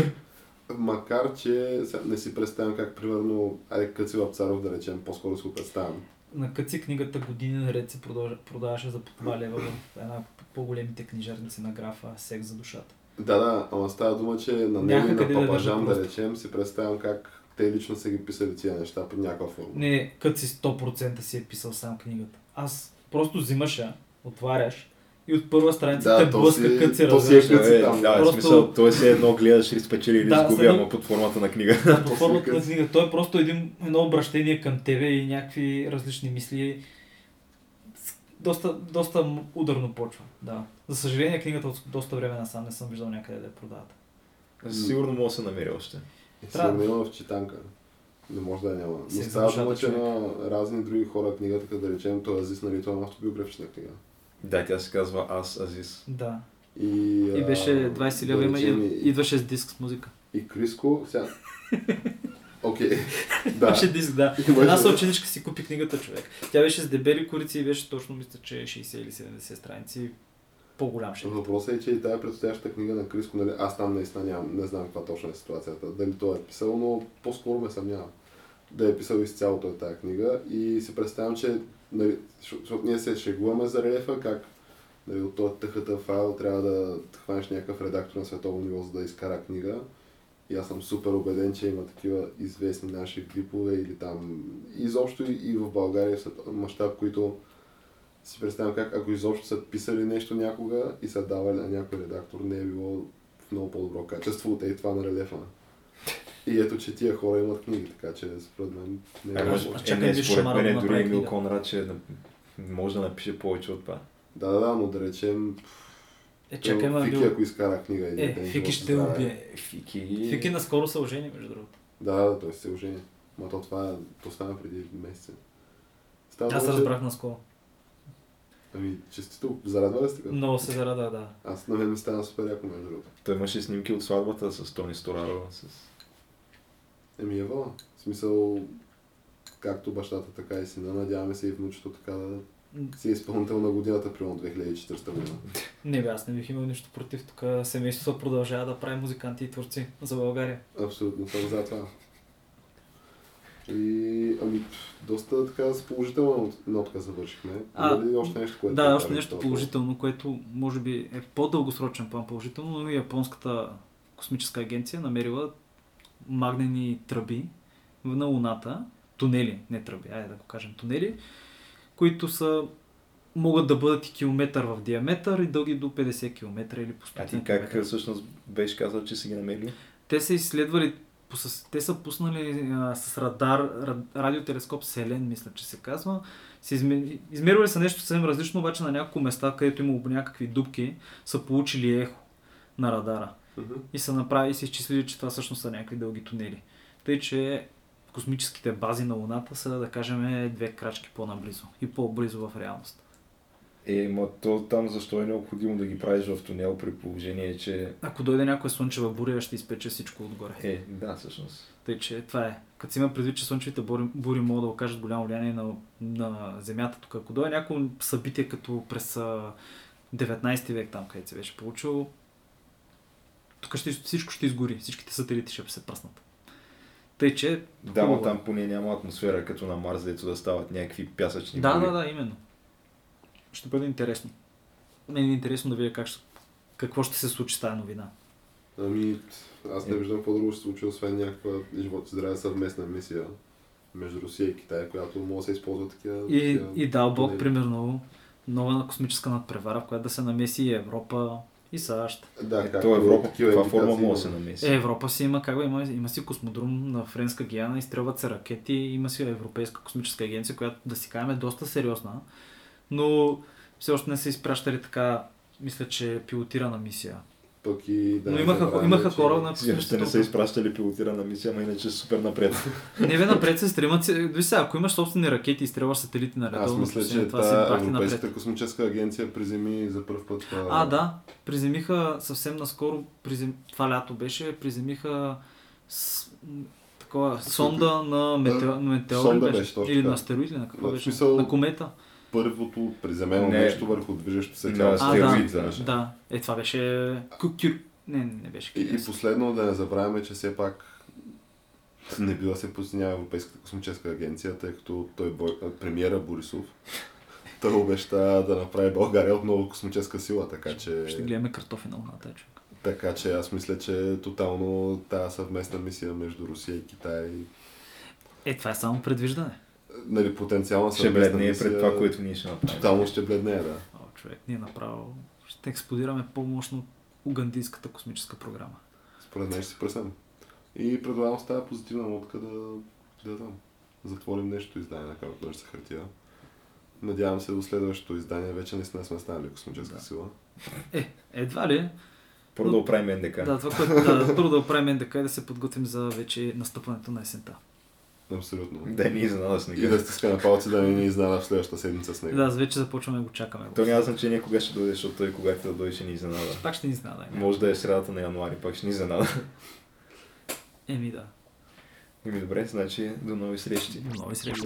Макар, че не си представям как, примерно, айде Къци Лапцаров, да речем, по-скоро си го представям. На Къци книгата години наред се продаваше за по два лева в една по-големите книжарници на графа "Секс за душата". Да, да, ама става дума, че на него и на Папажан, да, да речем, си представям как те лично са ги писали тия неща под някаква форма. Не, Къци сто процента си е писал сам книгата. Аз просто взимаш я, отваряш, и от първа страница да, те блъска Къци, разбираш. Да, е, да, просто... в смисъл, той си едно гледаш и спечели или да, сгубя, ама под формата на книга. Да, под формата на книга. Той е просто един, едно обращение към тебе и някакви различни мисли. Доста, доста ударно почва, да. За съжаление, книгата от доста време насам не съм виждал някъде да я продават. Сигурно мога да се намери още. Трябва да има в читанка. Не може да я няма. Но става дума, че на разни други хора книгата, като да речем, той Азис, нали, това е автобиографична книга. Да, тя се казва Аз Азис. Да. И, и беше двайсет лева, да и... идваше с диск с музика. И Криско, сега... Окей, okay. да. Беше диск, да. Една съученичка си купи книгата, човек. Тя беше с дебели корици и беше точно, мисля, че шейсет или седемдесет страници. По-голям ще е. Въпросът е, че и тая предстояща книга на Криско, нали, аз там наистина нямам, не знам каква точно е ситуацията. Дали той е писал, но по-скоро ме съмнявам. Да е писал изцяло той тая книга и си представям, че нали, защото ние се шегуваме за Релефа, как нали, от този тъхата файл трябва да хванеш някакъв редактор на световно ниво, за да изкара книга. И аз съм супер убеден, че има такива известни наши клипове или там изобщо и в България в мащаб, които си представям как ако изобщо са писали нещо някога и са давали на някой редактор, не е било в много по-добро качество от и това на Релефа. И ето, че тия хора имат книги, така че според мен не е възможно. Чакай, виж, Шамара да направи книга. Дори Конрад, че може да напише повече от това. Да, да, да, но да речем... Е, чакай, ма, Фики, бил... ако изкара книга... Е, е Фики ще убие. Фики... Фики наскоро се ожени, между другото. Да, да, той се ожени. Ма то това стана преди месеца. Става Аз се че... разбрах наскоро. Ами, честито, зарадва ли сте така? Много се зарадва, да. Аз на мен ми стана супер яко, между другото. Той имаше снимки от сватбата с Тони Стораро, с... Еми ева, в смисъл, както бащата, така и сина, надяваме се и внучето така да си е изпълнител на годината, примерно две хиляди и четвърта година. Не бе, аз не бих имал нищо против, тук семейството продължава да прави музиканти и творци за България. Абсолютно, съм за това. И ами, доста така с положителна нотка завършихме. А, дали още нещо, което да, още нещо положително, което може би е по-дългосрочен план положително, но и японската космическа агенция намерила магнени тръби на Луната, тунели, не тръби, айде да го кажем тунели, които са, могат да бъдат и километър в диаметър и дълги до петдесет километра или по стотин километра. А ти как километър. Всъщност беше казал, че си ги намерили? Те са изследвали, те са пуснали а, с радар, радиотелескоп Селен, мисля, че се казва. Измервали са нещо съвсем различно, обаче на няколко места, където има някакви дупки, са получили ехо на радара. Uh-huh. И са направи и се изчислили, че това всъщност са някакви дълги тунели. Тъй, че космическите бази на Луната са, да кажем, две крачки по-наблизо и по-близо в реалност. Е, ма то там защо е необходимо да ги правиш в тунел при положение, че... Ако дойде някоя слънчева буря, ще изпече всичко отгоре. Е, да, всъщност. Тъй, че това е. Като си има предвид, че слънчевите бури, бури могат да окажат голямо влияние на, на Земята тук. Ако дойде някое събитие, като през деветнайсети век там, където се беше получило, тук ще, всичко ще изгори, всичките сателити ще се пръснат. Тъй, че... Да, но там поне няма атмосфера, като на Марс, дето да стават някакви пясъчни бури. Да, да, да, именно. Ще бъде интересно. Мен е интересно да видя как ще, какво ще се случи с тая новина. Ами, аз не виждам по-друго ще се случи, освен някаква живот и здраве съвместна мисия между Русия и Китай, която може да се използва такива... И, такива... и дал Бог, примерно, нова космическа надпревара, в която да се намеси и Европа и САЩ. Да, както Европа, каква форма може да се намеси? Е, Европа си има, как бе, има, има си космодром на Френска Гиана, изстрелват се ракети, има си Европейска космическа агенция, която да си кажем е доста сериозна, но все още не са изпращали така, мисля, че пилотирана мисия. Пък и, да, но имаха, да, имаха да, хора че... на космическа... Ще не са изпращали пилотирана мисия, ама иначе супер напред. Не бе, напред се стремат... Дори сега, ако имаш собствени ракети и стрелваш сателити на редовно... Аз мисля, че та Европейската космическа агенция приземи за първ път... Това... А, да. Приземиха съвсем наскоро, призем... това лято беше, приземиха... С... Такова, сонда на метеор... метеори беше, беше точно, или на астероид, или на какво беше? Смисъл... На комета. Първото приземено не. Нещо върху движещо се тяло. А, да, да, да. Е, това беше... Кукюр... Не, не беше киринска. И, и последно да не забравяме, че все пак не била се подсинява Европейската космическа агенция, тъй като той бой... премиера Борисов той обеща да направи България отново космическа сила, така че... Ще гледаме картофи на Луната, човек. Така че аз мисля, че тотално тази съвместна мисия между Русия и Китай... Е, това е само предвиждане. Нали, потенциална съвместна мисия... Ще бледнее пред това, което ние ще направим. Тотално ще бледнее, да. О, човек, ние направо ще експлодираме по-мощно угандийската космическа програма. Според мен ще си пресем. И предлагам с тази позитивна нотка да, да там, затворим нещо издание на Капитан Андреево хартия. Надявам се до следващото издание вече наистина сме станали космическа да. Сила. Е, едва ли? Първо да оправим НДК. Да, това, което да, първо да оправим НДК и да се подготвим за вече настъпването на есента. Абсолютно. Да ни изненада с него. И да стискаме палци, да ни изненада в следващата седмица с него. Да, аз вече започваме да го чакаме. То няма значение кога ще дойде, защото той когато да дойде ще ни изненада. Пак ще ни изненада. Може да е средата на януари, пак ще ни изненада. Еми да. Еми добре, значи до нови срещи. До нови срещи.